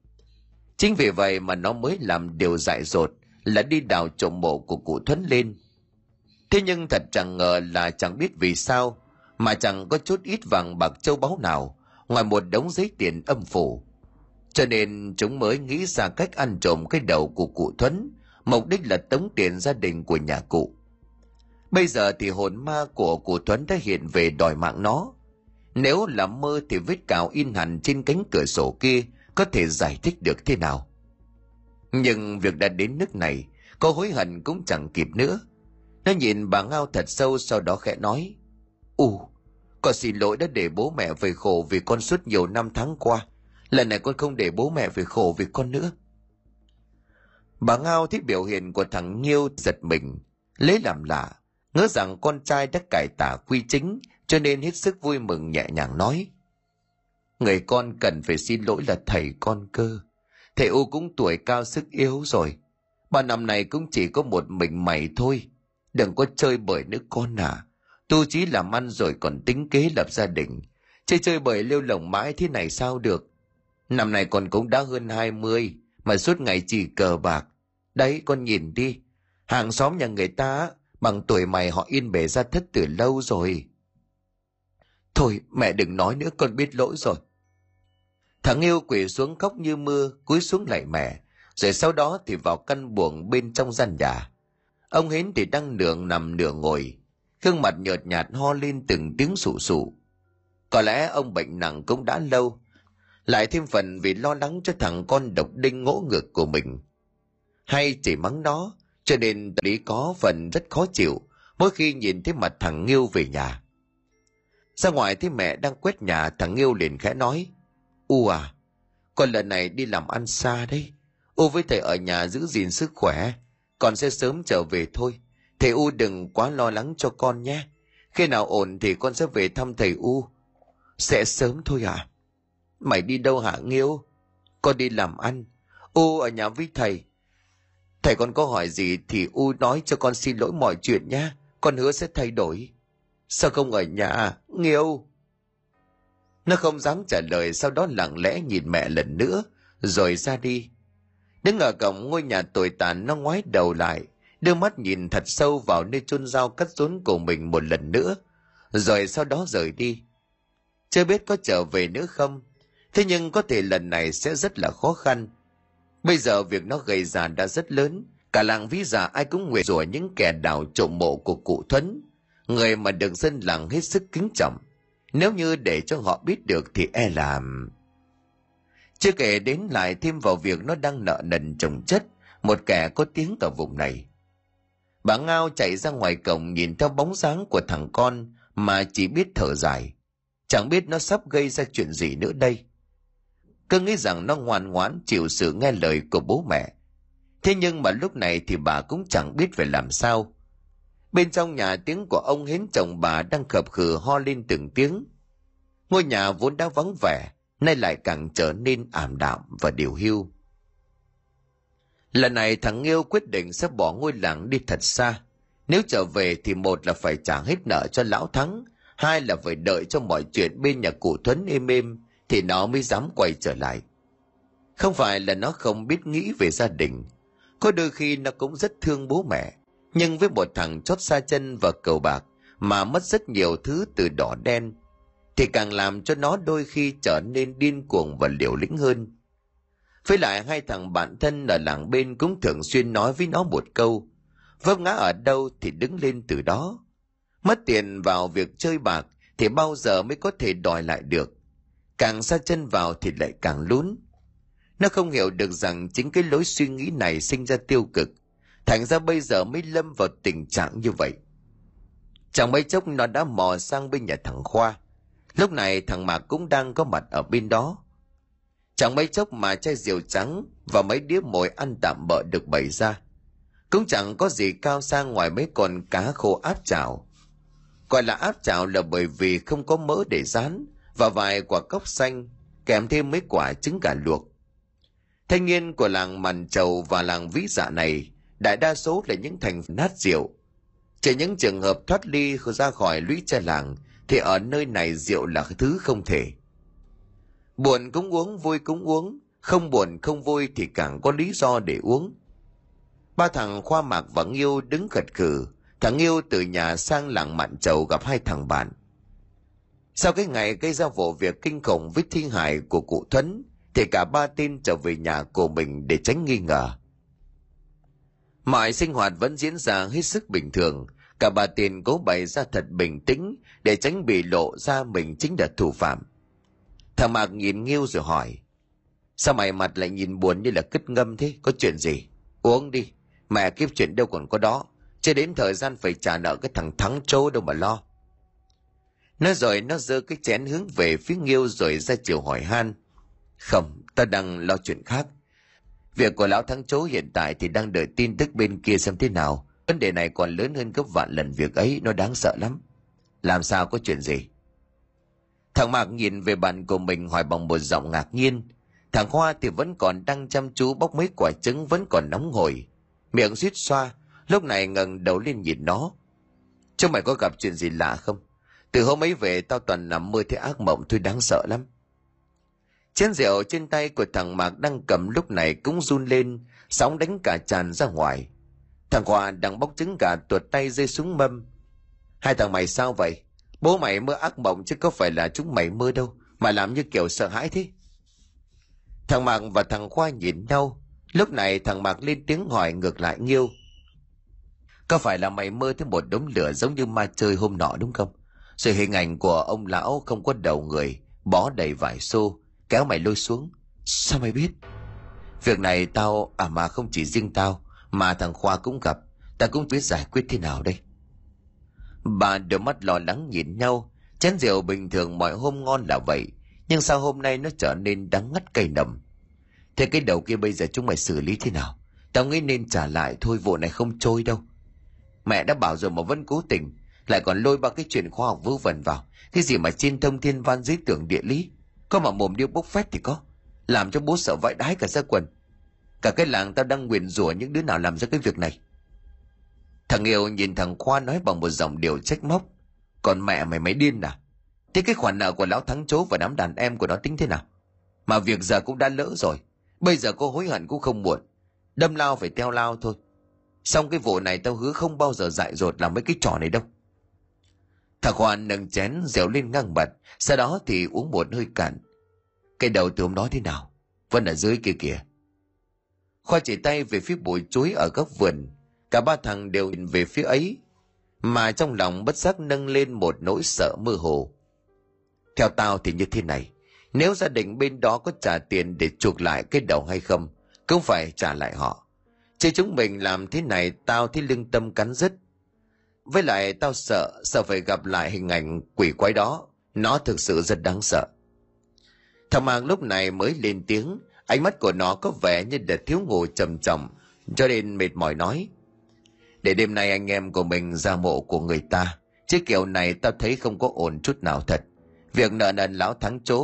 Chính vì vậy mà nó mới làm điều dại dột là đi đào trộm mộ của cụ Thuấn lên. Thế nhưng thật chẳng ngờ là chẳng biết vì sao mà chẳng có chút ít vàng bạc châu báu nào ngoài một đống giấy tiền âm phủ, cho nên chúng mới nghĩ ra cách ăn trộm cái đầu của cụ Thuấn, mục đích là tống tiền gia đình của nhà cụ. Bây giờ thì hồn ma của cụ Thuấn đã hiện về đòi mạng nó. Nếu là mơ thì vết cào in hẳn trên cánh cửa sổ kia có thể giải thích được thế nào. Nhưng việc đã đến nước này, có hối hận cũng chẳng kịp nữa. Nó nhìn bà Ngao thật sâu, sau đó khẽ nói: "U, con xin lỗi đã để bố mẹ phải khổ vì con suốt nhiều năm tháng qua. Lần này con không để bố mẹ phải khổ vì con nữa." Bà Ngao thấy biểu hiện của thằng Nhiêu giật mình, lấy làm lạ, ngỡ rằng con trai đã cải tả quy chính, cho nên hết sức vui mừng nhẹ nhàng nói: "Người con cần phải xin lỗi là thầy con cơ. Thầy U cũng tuổi cao sức yếu rồi, ba năm này cũng chỉ có một mình mày thôi. Đừng có chơi bời nữa con à, tu chí làm ăn rồi còn tính kế lập gia đình, chơi chơi bời lêu lỏng mãi thế này sao được. Năm nay con cũng đã hơn hai mươi, mà suốt ngày chỉ cờ bạc. Đấy con nhìn đi, hàng xóm nhà người ta bằng tuổi mày họ in bề ra thất từ lâu rồi." "Thôi mẹ đừng nói nữa, con biết lỗi rồi." Thằng Yêu quỳ xuống khóc như mưa, cúi xuống lạy mẹ, rồi sau đó thì vào căn buồng bên trong gian nhà. Ông Hến thì đang nửa nằm nửa ngồi, gương mặt nhợt nhạt, ho lên từng tiếng sụ sụ. Có lẽ ông bệnh nặng cũng đã lâu, lại thêm phần vì lo lắng cho thằng con độc đinh ngỗ ngược của mình. Hay chỉ mắng nó, cho nên Lý có phần rất khó chịu mỗi khi nhìn thấy mặt thằng Nghiêu về nhà. Ra ngoài thấy mẹ đang quét nhà, thằng Nghiêu liền khẽ nói: "U à, con lần này đi làm ăn xa đấy. U với thầy ở nhà giữ gìn sức khỏe, con sẽ sớm trở về thôi. Thầy U đừng quá lo lắng cho con nhé. Khi nào ổn thì con sẽ về thăm thầy U." "Sẽ sớm thôi à?" "Mày đi đâu hả Nghiêu?" "Con đi làm ăn. U ở nhà với thầy. Thầy con có hỏi gì thì U nói cho con xin lỗi mọi chuyện nhé. Con hứa sẽ thay đổi." "Sao không ở nhà Nghiêu?" Nó không dám trả lời, sau đó lặng lẽ nhìn mẹ lần nữa rồi ra đi. Đứng ở cổng ngôi nhà tồi tàn, nó ngoái đầu lại, đưa mắt nhìn thật sâu vào nơi chôn dao cắt rốn của mình một lần nữa, rồi sau đó rời đi. Chưa biết có trở về nữa không, thế nhưng có thể lần này sẽ rất là khó khăn. Bây giờ việc nó gây ra đã rất lớn, cả làng Vĩ Dạ ai cũng nguyền rủa những kẻ đào trộm mộ của cụ Thuấn, người mà được dân làng hết sức kính trọng. Nếu như để cho họ biết được thì e làm. Chưa kể đến lại thêm vào việc nó đang nợ nần chồng chất một kẻ có tiếng ở vùng này. Bà Ngao chạy ra ngoài cổng nhìn theo bóng dáng của thằng con mà chỉ biết thở dài. Chẳng biết nó sắp gây ra chuyện gì nữa đây. Cứ nghĩ rằng nó ngoan ngoãn chịu sự nghe lời của bố mẹ. Thế nhưng mà lúc này thì bà cũng chẳng biết phải làm sao. Bên trong nhà tiếng của ông Hến chồng bà đang khập khừ ho lên từng tiếng. Ngôi nhà vốn đã vắng vẻ, nay lại càng trở nên ảm đạm và điều hiu. Lần này thằng Nghiêu quyết định sẽ bỏ ngôi làng đi thật xa. Nếu trở về thì một là phải trả hết nợ cho lão Thắng, hai là phải đợi cho mọi chuyện bên nhà cụ Thuấn êm êm thì nó mới dám quay trở lại. Không phải là nó không biết nghĩ về gia đình, có đôi khi nó cũng rất thương bố mẹ, nhưng với một thằng chót xa chân và cờ bạc mà mất rất nhiều thứ từ đỏ đen thì càng làm cho nó đôi khi trở nên điên cuồng và liều lĩnh hơn. Với lại hai thằng bạn thân ở làng bên cũng thường xuyên nói với nó một câu: vấp ngã ở đâu thì đứng lên từ đó. Mất tiền vào việc chơi bạc thì bao giờ mới có thể đòi lại được, càng xa chân vào thì lại càng lún. Nó không hiểu được rằng chính cái lối suy nghĩ này sinh ra tiêu cực, thành ra bây giờ mới lâm vào tình trạng như vậy. Chẳng mấy chốc nó đã mò sang bên nhà thằng Khoa. Lúc này thằng Mạc cũng đang có mặt ở bên đó. Chẳng mấy chốc mà chai rượu trắng và mấy đĩa mồi ăn tạm bợ được bày ra. Cũng chẳng có gì cao sang ngoài mấy con cá khô áp chảo. Gọi là áp chảo là bởi vì không có mỡ để rán, và vài quả cóc xanh kèm thêm mấy quả trứng gà luộc. Thanh niên của làng Mạn Chầu và làng Vĩ Dạ này đại đa số là những thành nát rượu. Chỉ những trường hợp thoát ly ra khỏi lũy tre làng thì ở nơi này rượu là thứ không thể. Buồn cũng uống, vui cũng uống, không buồn không vui thì càng có lý do để uống. Ba thằng Khoa, Mạc và Nghiêu đứng khật khừ. Thằng Nghiêu từ nhà sang làng Mạn Chầu gặp hai thằng bạn. Sau cái ngày gây ra vụ việc kinh khủng với thi hài của cụ Thuấn thì cả ba tên trở về nhà của mình để tránh nghi ngờ. Mọi sinh hoạt vẫn diễn ra hết sức bình thường, cả ba tên cố bày ra thật bình tĩnh để tránh bị lộ ra mình chính là thủ phạm. Thằng Mạc nhìn Nghiêu rồi hỏi: Sao mày mặt lại nhìn buồn như là cứt ngâm thế? Có chuyện gì? Uống đi. Mẹ kiếp, chuyện đâu còn có đó. Chưa đến thời gian phải trả nợ cái thằng Thắng Chó đâu mà lo. Nói rồi nó giơ cái chén hướng về phía Nghiêu rồi ra chiều hỏi han. Không, ta đang lo chuyện khác. Việc của lão Thắng Chó hiện tại thì đang đợi tin tức bên kia xem thế nào. Vấn đề này còn lớn hơn gấp vạn lần việc ấy, nó đáng sợ lắm. Làm sao, có chuyện gì? Thằng Mạc nhìn về bạn của mình hỏi bằng một giọng ngạc nhiên. Thằng Hoa thì vẫn còn đang chăm chú bóc mấy quả trứng vẫn còn nóng hổi, miệng suýt xoa, lúc này ngẩng đầu lên nhìn nó. Chứ mày có gặp chuyện gì lạ không? Từ hôm ấy về tao toàn nằm mơ thấy ác mộng thôi, đáng sợ lắm. Chén rượu trên tay của thằng Mạc đang cầm lúc này cũng run lên, sóng đánh cả tràn ra ngoài. Thằng Hoa đang bóc trứng gà tuột tay rơi xuống mâm. Hai thằng mày sao vậy? Bố mày mơ ác mộng chứ có phải là chúng mày mơ đâu, mà làm như kiểu sợ hãi thế. Thằng Mạc và thằng Khoa nhìn nhau. Lúc này thằng Mạc lên tiếng hỏi ngược lại Nghiêu. Có phải là mày mơ thấy một đống lửa giống như ma chơi hôm nọ đúng không? Rồi hình ảnh của ông lão không có đầu người, bó đầy vải xô, kéo mày lôi xuống. Sao mày biết? Việc này tao, à mà không chỉ riêng tao, mà thằng Khoa cũng gặp. Ta cũng biết giải quyết thế nào đây. Bà đôi mắt lo lắng nhìn nhau. Chén rượu bình thường mọi hôm ngon là vậy, nhưng sao hôm nay nó trở nên đắng ngắt cay nồng. Thế cái đầu kia bây giờ chúng mày xử lý thế nào? Tao nghĩ nên trả lại thôi, vụ này không trôi đâu. Mẹ đã bảo rồi mà vẫn cố tình, lại còn lôi ba cái chuyện khoa học vớ vẩn vào. Cái gì mà trên thông thiên văn dưới tưởng địa lý, có mà mồm điêu bốc phét thì có, làm cho bố sợ vãi đái cả ra quần. Cả cái làng tao đang nguyền rủa những đứa nào làm ra cái việc này. Thằng Yêu nhìn thằng Khoa nói bằng một giọng điều trách móc. Còn mẹ mày, mày điên à? Thế cái khoản nợ của lão Thắng Chó và đám đàn em của nó tính thế nào? Mà việc giờ cũng đã lỡ rồi, bây giờ cô hối hận cũng không muộn. Đâm lao phải theo lao thôi. Xong cái vụ này tao hứa không bao giờ dại dột làm mấy cái trò này đâu. Thằng Khoa nâng chén rượu lên ngang mặt, sau đó thì uống một hơi cạn. Cái đầu từ hôm đó thế nào? Vẫn ở dưới kia kìa. Khoa chỉ tay về phía bụi chuối ở góc vườn. Cả ba thằng đều nhìn về phía ấy, mà trong lòng bất giác nâng lên một nỗi sợ mơ hồ. Theo tao thì như thế này, nếu gia đình bên đó có trả tiền để chuộc lại cái đầu hay không, cũng phải trả lại họ. Chứ chúng mình làm thế này tao thấy lương tâm cắn rứt. Với lại tao sợ, sợ phải gặp lại hình ảnh quỷ quái đó, nó thực sự rất đáng sợ. Thằng Mạc lúc này mới lên tiếng, ánh mắt của nó có vẻ như đã thiếu ngủ trầm trọng, cho nên mệt mỏi nói. Để đêm nay anh em của mình ra mộ của người ta, chứ kiểu này tao thấy không có ổn chút nào thật. Việc nợ nần lão Thắng Chó,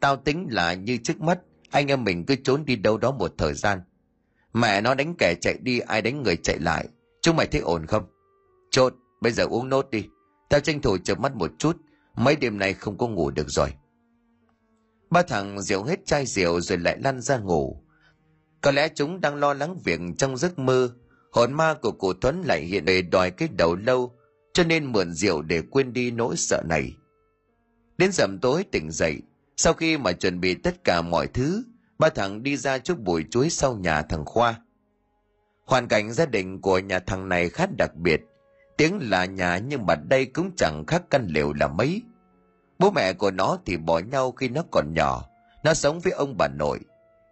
tao tính là như trước mắt, anh em mình cứ trốn đi đâu đó một thời gian. Mẹ nó đánh kẻ chạy đi, ai đánh người chạy lại. Chúng mày thấy ổn không? Chốt, bây giờ uống nốt đi. Tao tranh thủ chợp mắt một chút, mấy đêm nay không có ngủ được rồi. Ba thằng rượu hết chai rượu rồi lại lăn ra ngủ. Có lẽ chúng đang lo lắng việc trong giấc mơ, hồn ma của cụ Thuấn lại hiện về đòi cái đầu lâu, cho nên mượn rượu để quên đi nỗi sợ này. Đến rằm tối tỉnh dậy, sau khi mà chuẩn bị tất cả mọi thứ, ba thằng đi ra trước bụi chuối sau nhà thằng Khoa. Hoàn cảnh gia đình của nhà thằng này khá đặc biệt, tiếng là nhà nhưng mà đây cũng chẳng khác căn lều là mấy. Bố mẹ của nó thì bỏ nhau khi nó còn nhỏ, nó sống với ông bà nội,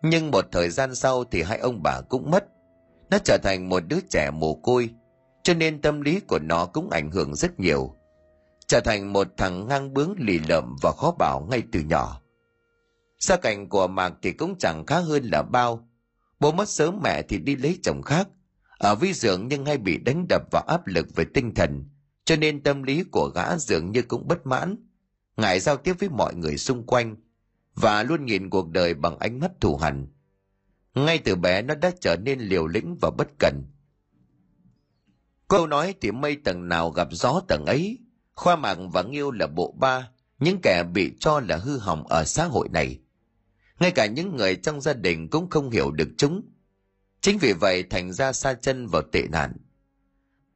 nhưng một thời gian sau thì hai ông bà cũng mất. Nó trở thành một đứa trẻ mồ côi, cho nên tâm lý của nó cũng ảnh hưởng rất nhiều, trở thành một thằng ngang bướng lì lợm và khó bảo ngay từ nhỏ. Gia cảnh của Mạc thì cũng chẳng khá hơn là bao. Bố mất sớm, mẹ thì đi lấy chồng khác. Ở với dượng nhưng hay bị đánh đập và áp lực về tinh thần, cho nên tâm lý của gã dường như cũng bất mãn, ngại giao tiếp với mọi người xung quanh và luôn nhìn cuộc đời bằng ánh mắt thù hằn. Ngay từ bé nó đã trở nên liều lĩnh và bất cẩn. Câu nói thì mây tầng nào gặp gió tầng ấy. Khoa, Mạc và Nghiêu là bộ ba, những kẻ bị cho là hư hỏng ở xã hội này. Ngay cả những người trong gia đình cũng không hiểu được chúng. Chính vì vậy thành ra sa chân vào tệ nạn.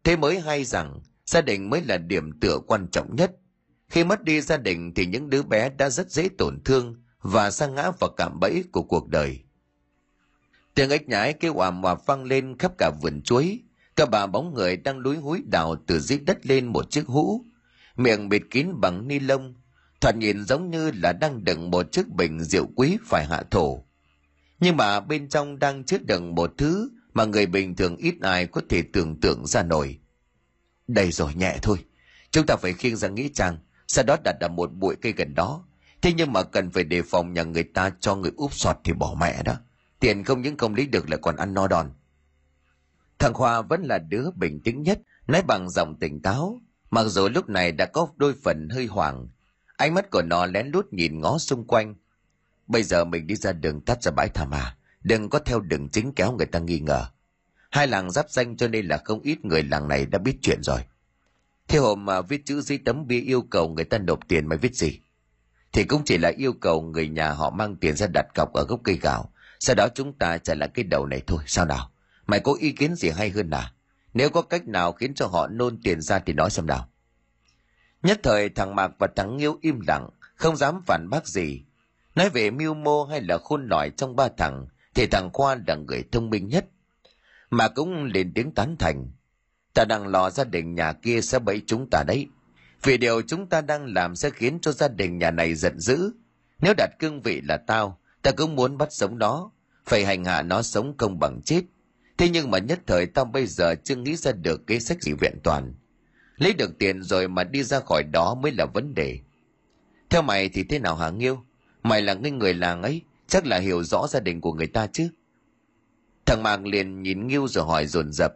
Thế mới hay rằng gia đình mới là điểm tựa quan trọng nhất. Khi mất đi gia đình thì những đứa bé đã rất dễ tổn thương và sa ngã vào cạm bẫy của cuộc đời. Tiếng ếch nhái kêu oàm oàm vang lên khắp cả vườn chuối. Cả bà bóng người đang lúi húi đào từ dưới đất lên một chiếc hũ, miệng bịt kín bằng ni lông, thoạt nhìn giống như là đang đựng một chiếc bình rượu quý phải hạ thổ. nhưng mà bên trong đang chứa đựng một thứ mà người bình thường ít ai có thể tưởng tượng ra nổi. Đây rồi, nhẹ thôi, chúng ta phải khiêng ra nghĩa trang, sau đó đặt ở một bụi cây gần đó. Thế nhưng mà cần phải đề phòng nhà người ta cho người úp sọt thì bỏ mẹ đó, tiền không những không lấy được lại còn ăn no đòn. Thằng Khoa vẫn là đứa bình tĩnh nhất, nói bằng giọng tỉnh táo, mặc dù lúc này đã có đôi phần hơi hoảng. Ánh mắt của nó lén lút nhìn ngó xung quanh. Bây giờ mình đi ra đường tắt ra bãi thảm à, đừng có theo đường chính kéo người ta nghi ngờ. Hai làng giáp danh cho nên là không ít người làng này đã biết chuyện rồi. Thế hôm mà viết chữ dưới tấm bia yêu cầu người ta nộp tiền mày viết gì? Thì cũng chỉ là yêu cầu người nhà họ mang tiền ra đặt cọc ở gốc cây gạo, sau đó chúng ta trả lại cái đầu này thôi, sao nào? Mày có ý kiến gì hay hơn à? Nếu có cách nào khiến cho họ nôn tiền ra thì nói xem nào. Nhất thời thằng Mạc và thằng Nghiêu im lặng, không dám phản bác gì. Nói về mưu mô hay là khôn lỏi trong ba thằng thì thằng Khoa là người thông minh nhất, mà cũng lên tiếng tán thành. Ta đang lo gia đình nhà kia sẽ bẫy chúng ta đấy, vì điều chúng ta đang làm sẽ khiến cho gia đình nhà này giận dữ. Nếu đặt cương vị là tao, ta cũng muốn bắt sống nó, phải hành hạ nó sống công bằng chết. Thế nhưng mà nhất thời tao bây giờ chưa nghĩ ra được kế sách gì vẹn toàn. Lấy được tiền rồi mà đi ra khỏi đó mới là vấn đề. Theo mày thì thế nào hả Nghiêu? Mày là cái người làng ấy, chắc là hiểu rõ gia đình của người ta chứ. Thằng Mạc liền nhìn Nghiêu rồi hỏi dồn dập.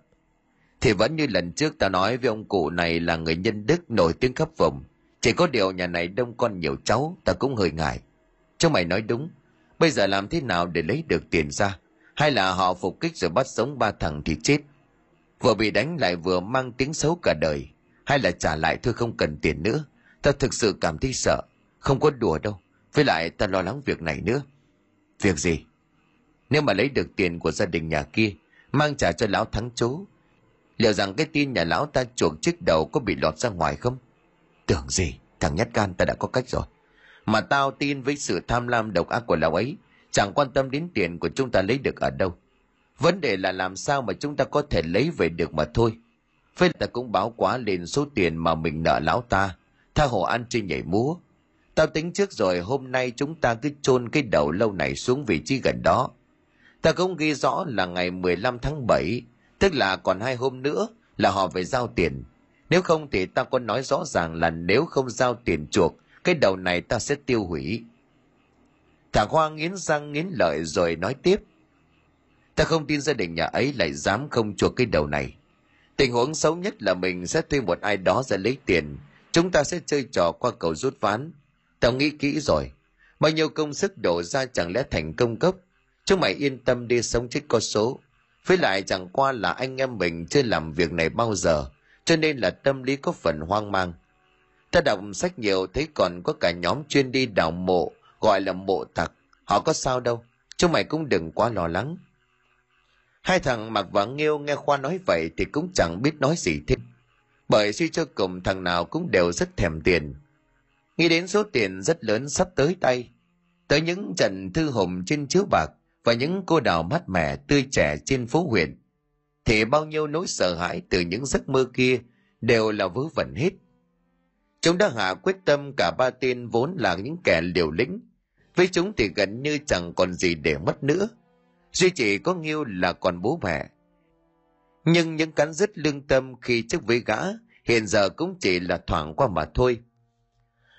Thì vẫn như lần trước tao nói với ông cụ này là người nhân đức, nổi tiếng khắp vùng. Chỉ có điều nhà này đông con nhiều cháu, tao cũng hơi ngại. Chứ mày nói đúng, bây giờ làm thế nào để lấy được tiền ra? Hay là họ phục kích rồi bắt sống ba thằng thì chết, vừa bị đánh lại vừa mang tiếng xấu cả đời? Hay là trả lại thôi, không cần tiền nữa? Tao thực sự cảm thấy sợ, không có đùa đâu. Với lại tao lo lắng việc này nữa. Việc gì? Nếu mà lấy được tiền của gia đình nhà kia, mang trả cho lão Thắng Chó, liệu rằng cái tin nhà lão ta chuộc chiếc đầu có bị lọt ra ngoài không? Tưởng gì, thằng nhát gan, ta đã có cách rồi. Mà tao tin với sự tham lam độc ác của lão ấy, chẳng quan tâm đến tiền của chúng ta lấy được ở đâu. Vấn đề là làm sao mà chúng ta có thể lấy về được mà thôi. Với ta cũng báo quá lên số tiền mà mình nợ lão ta, tha hồ ăn chơi nhảy múa. Tao tính trước rồi, hôm nay chúng ta cứ chôn cái đầu lâu này xuống vị trí gần đó. Ta cũng ghi rõ là ngày mười lăm tháng bảy, tức là còn hai hôm nữa là họ phải giao tiền. Nếu không thì ta còn nói rõ ràng là nếu không giao tiền chuộc, cái đầu này ta sẽ tiêu hủy. Thằng Hoa nghiến răng nghiến lợi rồi nói tiếp. Ta không tin gia đình nhà ấy lại dám không chuộc cái đầu này. Tình huống xấu nhất là mình sẽ thuê một ai đó ra lấy tiền. Chúng ta sẽ chơi trò qua cầu rút ván. Tao nghĩ kỹ rồi, bao nhiêu công sức đổ ra chẳng lẽ thành công cấp. Chúng mày yên tâm đi, sống chết có số. Với lại chẳng qua là anh em mình chưa làm việc này bao giờ, cho nên là tâm lý có phần hoang mang. Ta đọc sách nhiều, thấy còn có cả nhóm chuyên đi đào mộ, gọi là mộ tặc. Họ có sao đâu, chúng mày cũng đừng quá lo lắng. Hai thằng Mạc và Nghiêu nghe Khoa nói vậy thì cũng chẳng biết nói gì thêm, bởi suy cho cùng thằng nào cũng đều rất thèm tiền. Nghĩ đến số tiền rất lớn sắp tới tay, tới những trận thư hùng trên chiếu bạc và những cô đào mát mẻ tươi trẻ trên phố huyện, thì bao nhiêu nỗi sợ hãi từ những giấc mơ kia đều là vớ vẩn hết. Chúng đã hạ quyết tâm, cả ba tên vốn là những kẻ liều lĩnh, với chúng thì gần như chẳng còn gì để mất nữa. Duy chỉ có Nghiêu là còn bố mẹ, nhưng những cắn rứt lương tâm khi trước với gã hiện giờ cũng chỉ là thoảng qua mà thôi.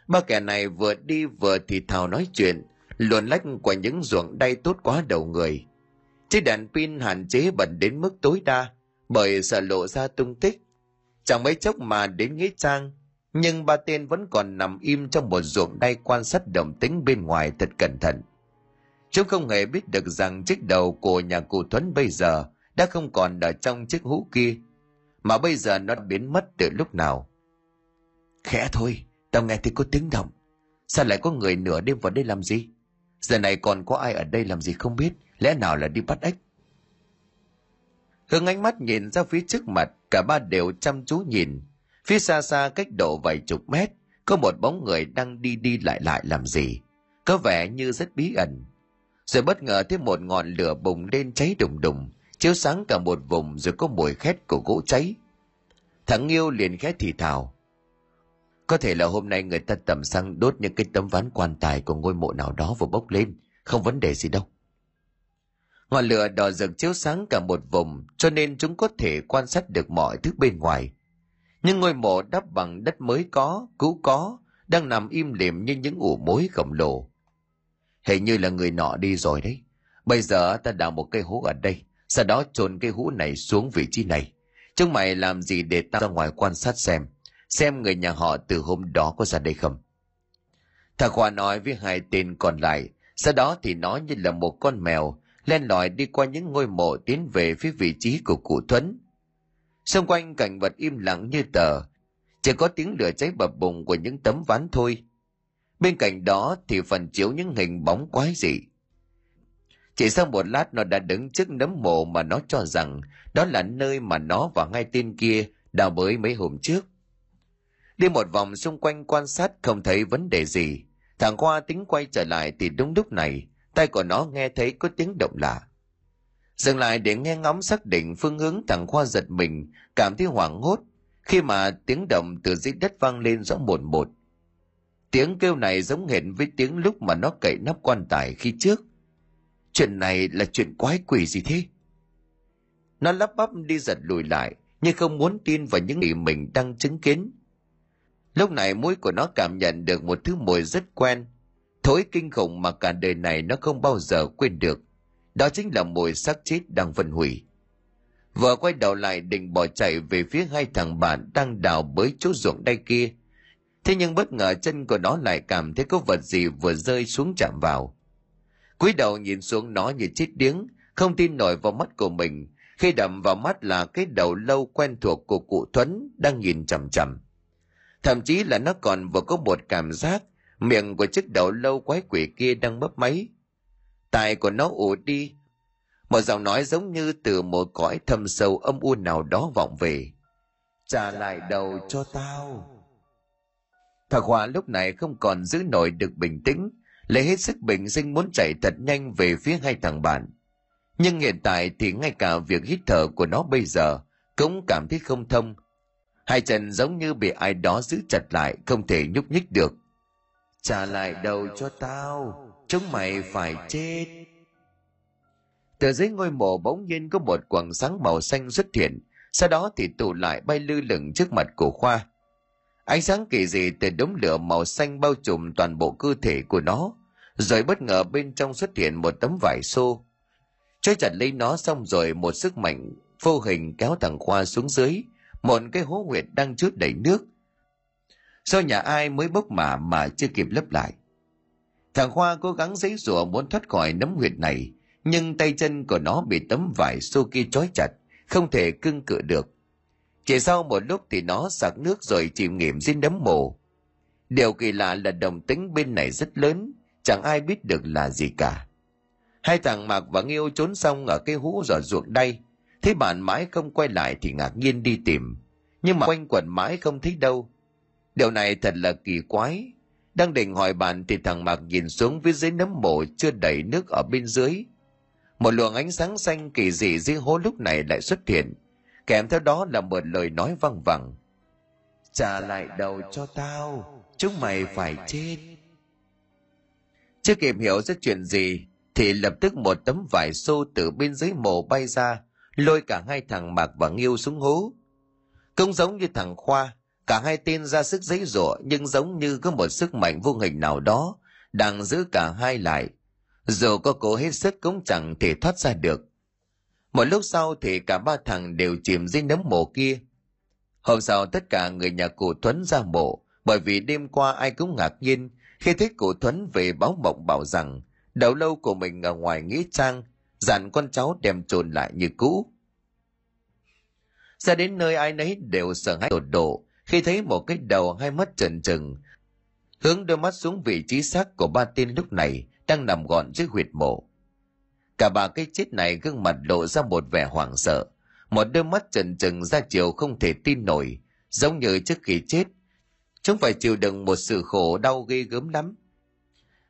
Ba kẻ này vừa đi vừa thì thào nói chuyện, luồn lách qua những ruộng đay tốt quá đầu người. Chiếc đèn pin hạn chế bật đến mức tối đa, bởi sợ lộ ra tung tích. Chẳng mấy chốc mà đến nghĩa trang, nhưng ba tên vẫn còn nằm im trong một ruộng đay quan sát động tĩnh bên ngoài thật cẩn thận. Chúng không hề biết được rằng chiếc đầu của nhà cụ Thuấn bây giờ đã không còn ở trong chiếc hũ kia, mà bây giờ nó biến mất từ lúc nào. Khẽ thôi, tao nghe thấy có tiếng động. Sao lại có người nửa đêm vào đây làm gì? Giờ này còn có ai ở đây làm gì không biết, lẽ nào là đi bắt ếch? Hướng ánh mắt nhìn ra phía trước mặt, cả ba đều chăm chú nhìn. Phía xa xa cách độ vài chục mét, có một bóng người đang đi đi lại lại làm gì, có vẻ như rất bí ẩn. Rồi bất ngờ thấy một ngọn lửa bùng lên cháy đùng đùng, chiếu sáng cả một vùng, rồi có mùi khét của gỗ cháy. Thằng Nghiêu liền khẽ thì thào. Có thể là hôm nay người ta tẩm xăng đốt những cái tấm ván quan tài của ngôi mộ nào đó vừa bốc lên, không vấn đề gì đâu. Ngọn lửa đỏ rực chiếu sáng cả một vùng, cho nên chúng có thể quan sát được mọi thứ bên ngoài. Những ngôi mộ đắp bằng đất mới có, cũ có, đang nằm im lìm như những ổ mối khổng lồ. Hình như là người nọ đi rồi đấy. Bây giờ ta đào một cây hố ở đây, sau đó chôn cây hũ này xuống vị trí này. Chúng mày làm gì để ta ra ngoài quan sát xem, xem người nhà họ từ hôm đó có ra đây không. Thằng Khoa nói với hai tên còn lại, sau đó thì nó như là một con mèo, len lỏi đi qua những ngôi mộ tiến về phía vị trí của cụ Thuấn. Xung quanh cảnh vật im lặng như tờ, chỉ có tiếng lửa cháy bập bùng của những tấm ván thôi. Bên cạnh đó thì phản chiếu những hình bóng quái dị. Chỉ sau một lát nó đã đứng trước nấm mộ mà nó cho rằng đó là nơi mà nó và hai tên kia đào bới mấy hôm trước. Đi một vòng xung quanh quan sát không thấy vấn đề gì. Thằng Khoa tính quay trở lại thì đúng lúc này tay của nó nghe thấy có tiếng động lạ. Dừng lại để nghe ngóng xác định phương hướng, thằng Khoa giật mình cảm thấy hoảng hốt khi mà tiếng động từ dưới đất vang lên rõ mồn một. Tiếng kêu này giống hệt với tiếng lúc mà nó cậy nắp quan tài khi trước. Chuyện này là chuyện quái quỷ gì thế? Nó lắp bắp đi giật lùi lại, nhưng không muốn tin vào những gì mình đang chứng kiến. Lúc này mũi của nó cảm nhận được một thứ mùi rất quen, thối kinh khủng mà cả đời này nó không bao giờ quên được. Đó chính là mùi xác chết đang phân hủy. Vừa quay đầu lại định bỏ chạy về phía hai thằng bạn đang đào bới chỗ ruộng đay kia. Thế nhưng bất ngờ chân của nó lại cảm thấy có vật gì vừa rơi xuống chạm vào. Cúi đầu nhìn xuống, nó như chết điếng, không tin nổi vào mắt của mình khi đậm vào mắt là cái đầu lâu quen thuộc của cụ Thuấn đang nhìn chằm chằm. Thậm chí là nó còn vừa có một cảm giác miệng của chiếc đầu lâu quái quỷ kia đang mấp máy. Tài của nó ù đi, một giọng nói giống như từ một cõi thâm sâu âm u nào đó vọng về: trả lại đầu cho tao. Thằng Hòa lúc này không còn giữ nổi được bình tĩnh, lấy hết sức bình sinh muốn chạy thật nhanh về phía hai thằng bạn. Nhưng hiện tại thì ngay cả việc hít thở của nó bây giờ cũng cảm thấy không thông. Hai chân giống như bị ai đó giữ chặt lại, không thể nhúc nhích được. Trả lại đầu cho tao, chúng mày phải chết. Từ dưới ngôi mộ bỗng nhiên có một quầng sáng màu xanh xuất hiện, sau đó thì tụ lại bay lư lửng trước mặt của Khoa. Ánh sáng kỳ dị từ đống lửa màu xanh bao trùm toàn bộ cơ thể của nó, rồi bất ngờ bên trong xuất hiện một tấm vải xô. Trói chặt lấy nó xong rồi một sức mạnh vô hình kéo thằng Khoa xuống dưới một cái hố huyệt đang chứa đầy nước. Do nhà ai mới bốc mả mà chưa kịp lấp lại. Thằng Khoa cố gắng giãy giụa muốn thoát khỏi nấm huyệt này, nhưng tay chân của nó bị tấm vải xô kia trói chặt, không thể cương cự được. Chỉ sau một lúc thì nó sặc nước rồi chìm nghỉm dưới đấm mồ. Điều kỳ lạ là đồng tính bên này rất lớn, chẳng ai biết được là gì cả. Hai thằng Mạc và Nghiêu trốn xong ở cái hũ giỏ ruộng đay, thấy bạn mãi không quay lại thì ngạc nhiên đi tìm, nhưng mà quanh quẩn mãi không thấy đâu. Điều này thật là kỳ quái. Đang định hỏi bạn thì thằng Mạc nhìn xuống phía dưới nấm mồ chưa đầy nước ở bên dưới. Một luồng ánh sáng xanh kỳ dị dưới hố lúc này lại xuất hiện, kèm theo đó là một lời nói văng vẳng: trả lại đầu cho tao, chúng mày phải chết. Chưa kịp hiểu ra chuyện gì thì lập tức một tấm vải xô từ bên dưới mồ bay ra, lôi cả hai thằng Mạc và Nghiêu xuống hố. Cũng giống như thằng Khoa, cả hai tên ra sức giãy giụa, nhưng giống như có một sức mạnh vô hình nào đó đang giữ cả hai lại, dù có cố hết sức cũng chẳng thể thoát ra được. Một lúc sau thì cả ba thằng đều chìm dưới nấm mộ kia. Hôm sau tất cả người nhà cụ Thuấn ra mộ, bởi vì đêm qua ai cũng ngạc nhiên khi thấy cụ Thuấn về báo mộng bảo rằng đầu lâu của mình ở ngoài nghĩa trang, dặn con cháu đem chôn lại như cũ. Ra đến nơi ai nấy đều sợ hãi tột độ khi thấy một cái đầu hai mắt trần trừng, hướng đôi mắt xuống vị trí xác của ba tên lúc này đang nằm gọn dưới huyệt mộ. Cả ba cái chết này gương mặt lộ ra một vẻ hoảng sợ, một đôi mắt trần trừng ra chiều không thể tin nổi, giống như trước khi chết chúng phải chịu đựng một sự khổ đau ghê gớm lắm.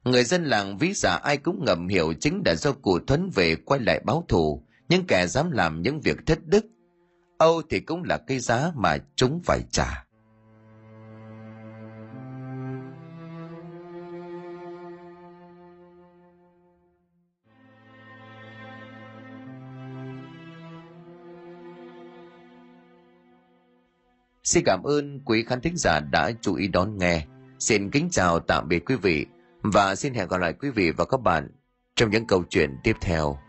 Người dân làng Vĩ Dạ ai cũng ngầm hiểu chính là do cụ Thuấn về quay lại báo thù những kẻ dám làm những việc thất đức. Âu thì cũng là cái giá mà chúng phải trả. Xin cảm ơn quý khán thính giả đã chú ý đón nghe. Xin kính chào tạm biệt quý vị và xin hẹn gặp lại quý vị và các bạn trong những câu chuyện tiếp theo.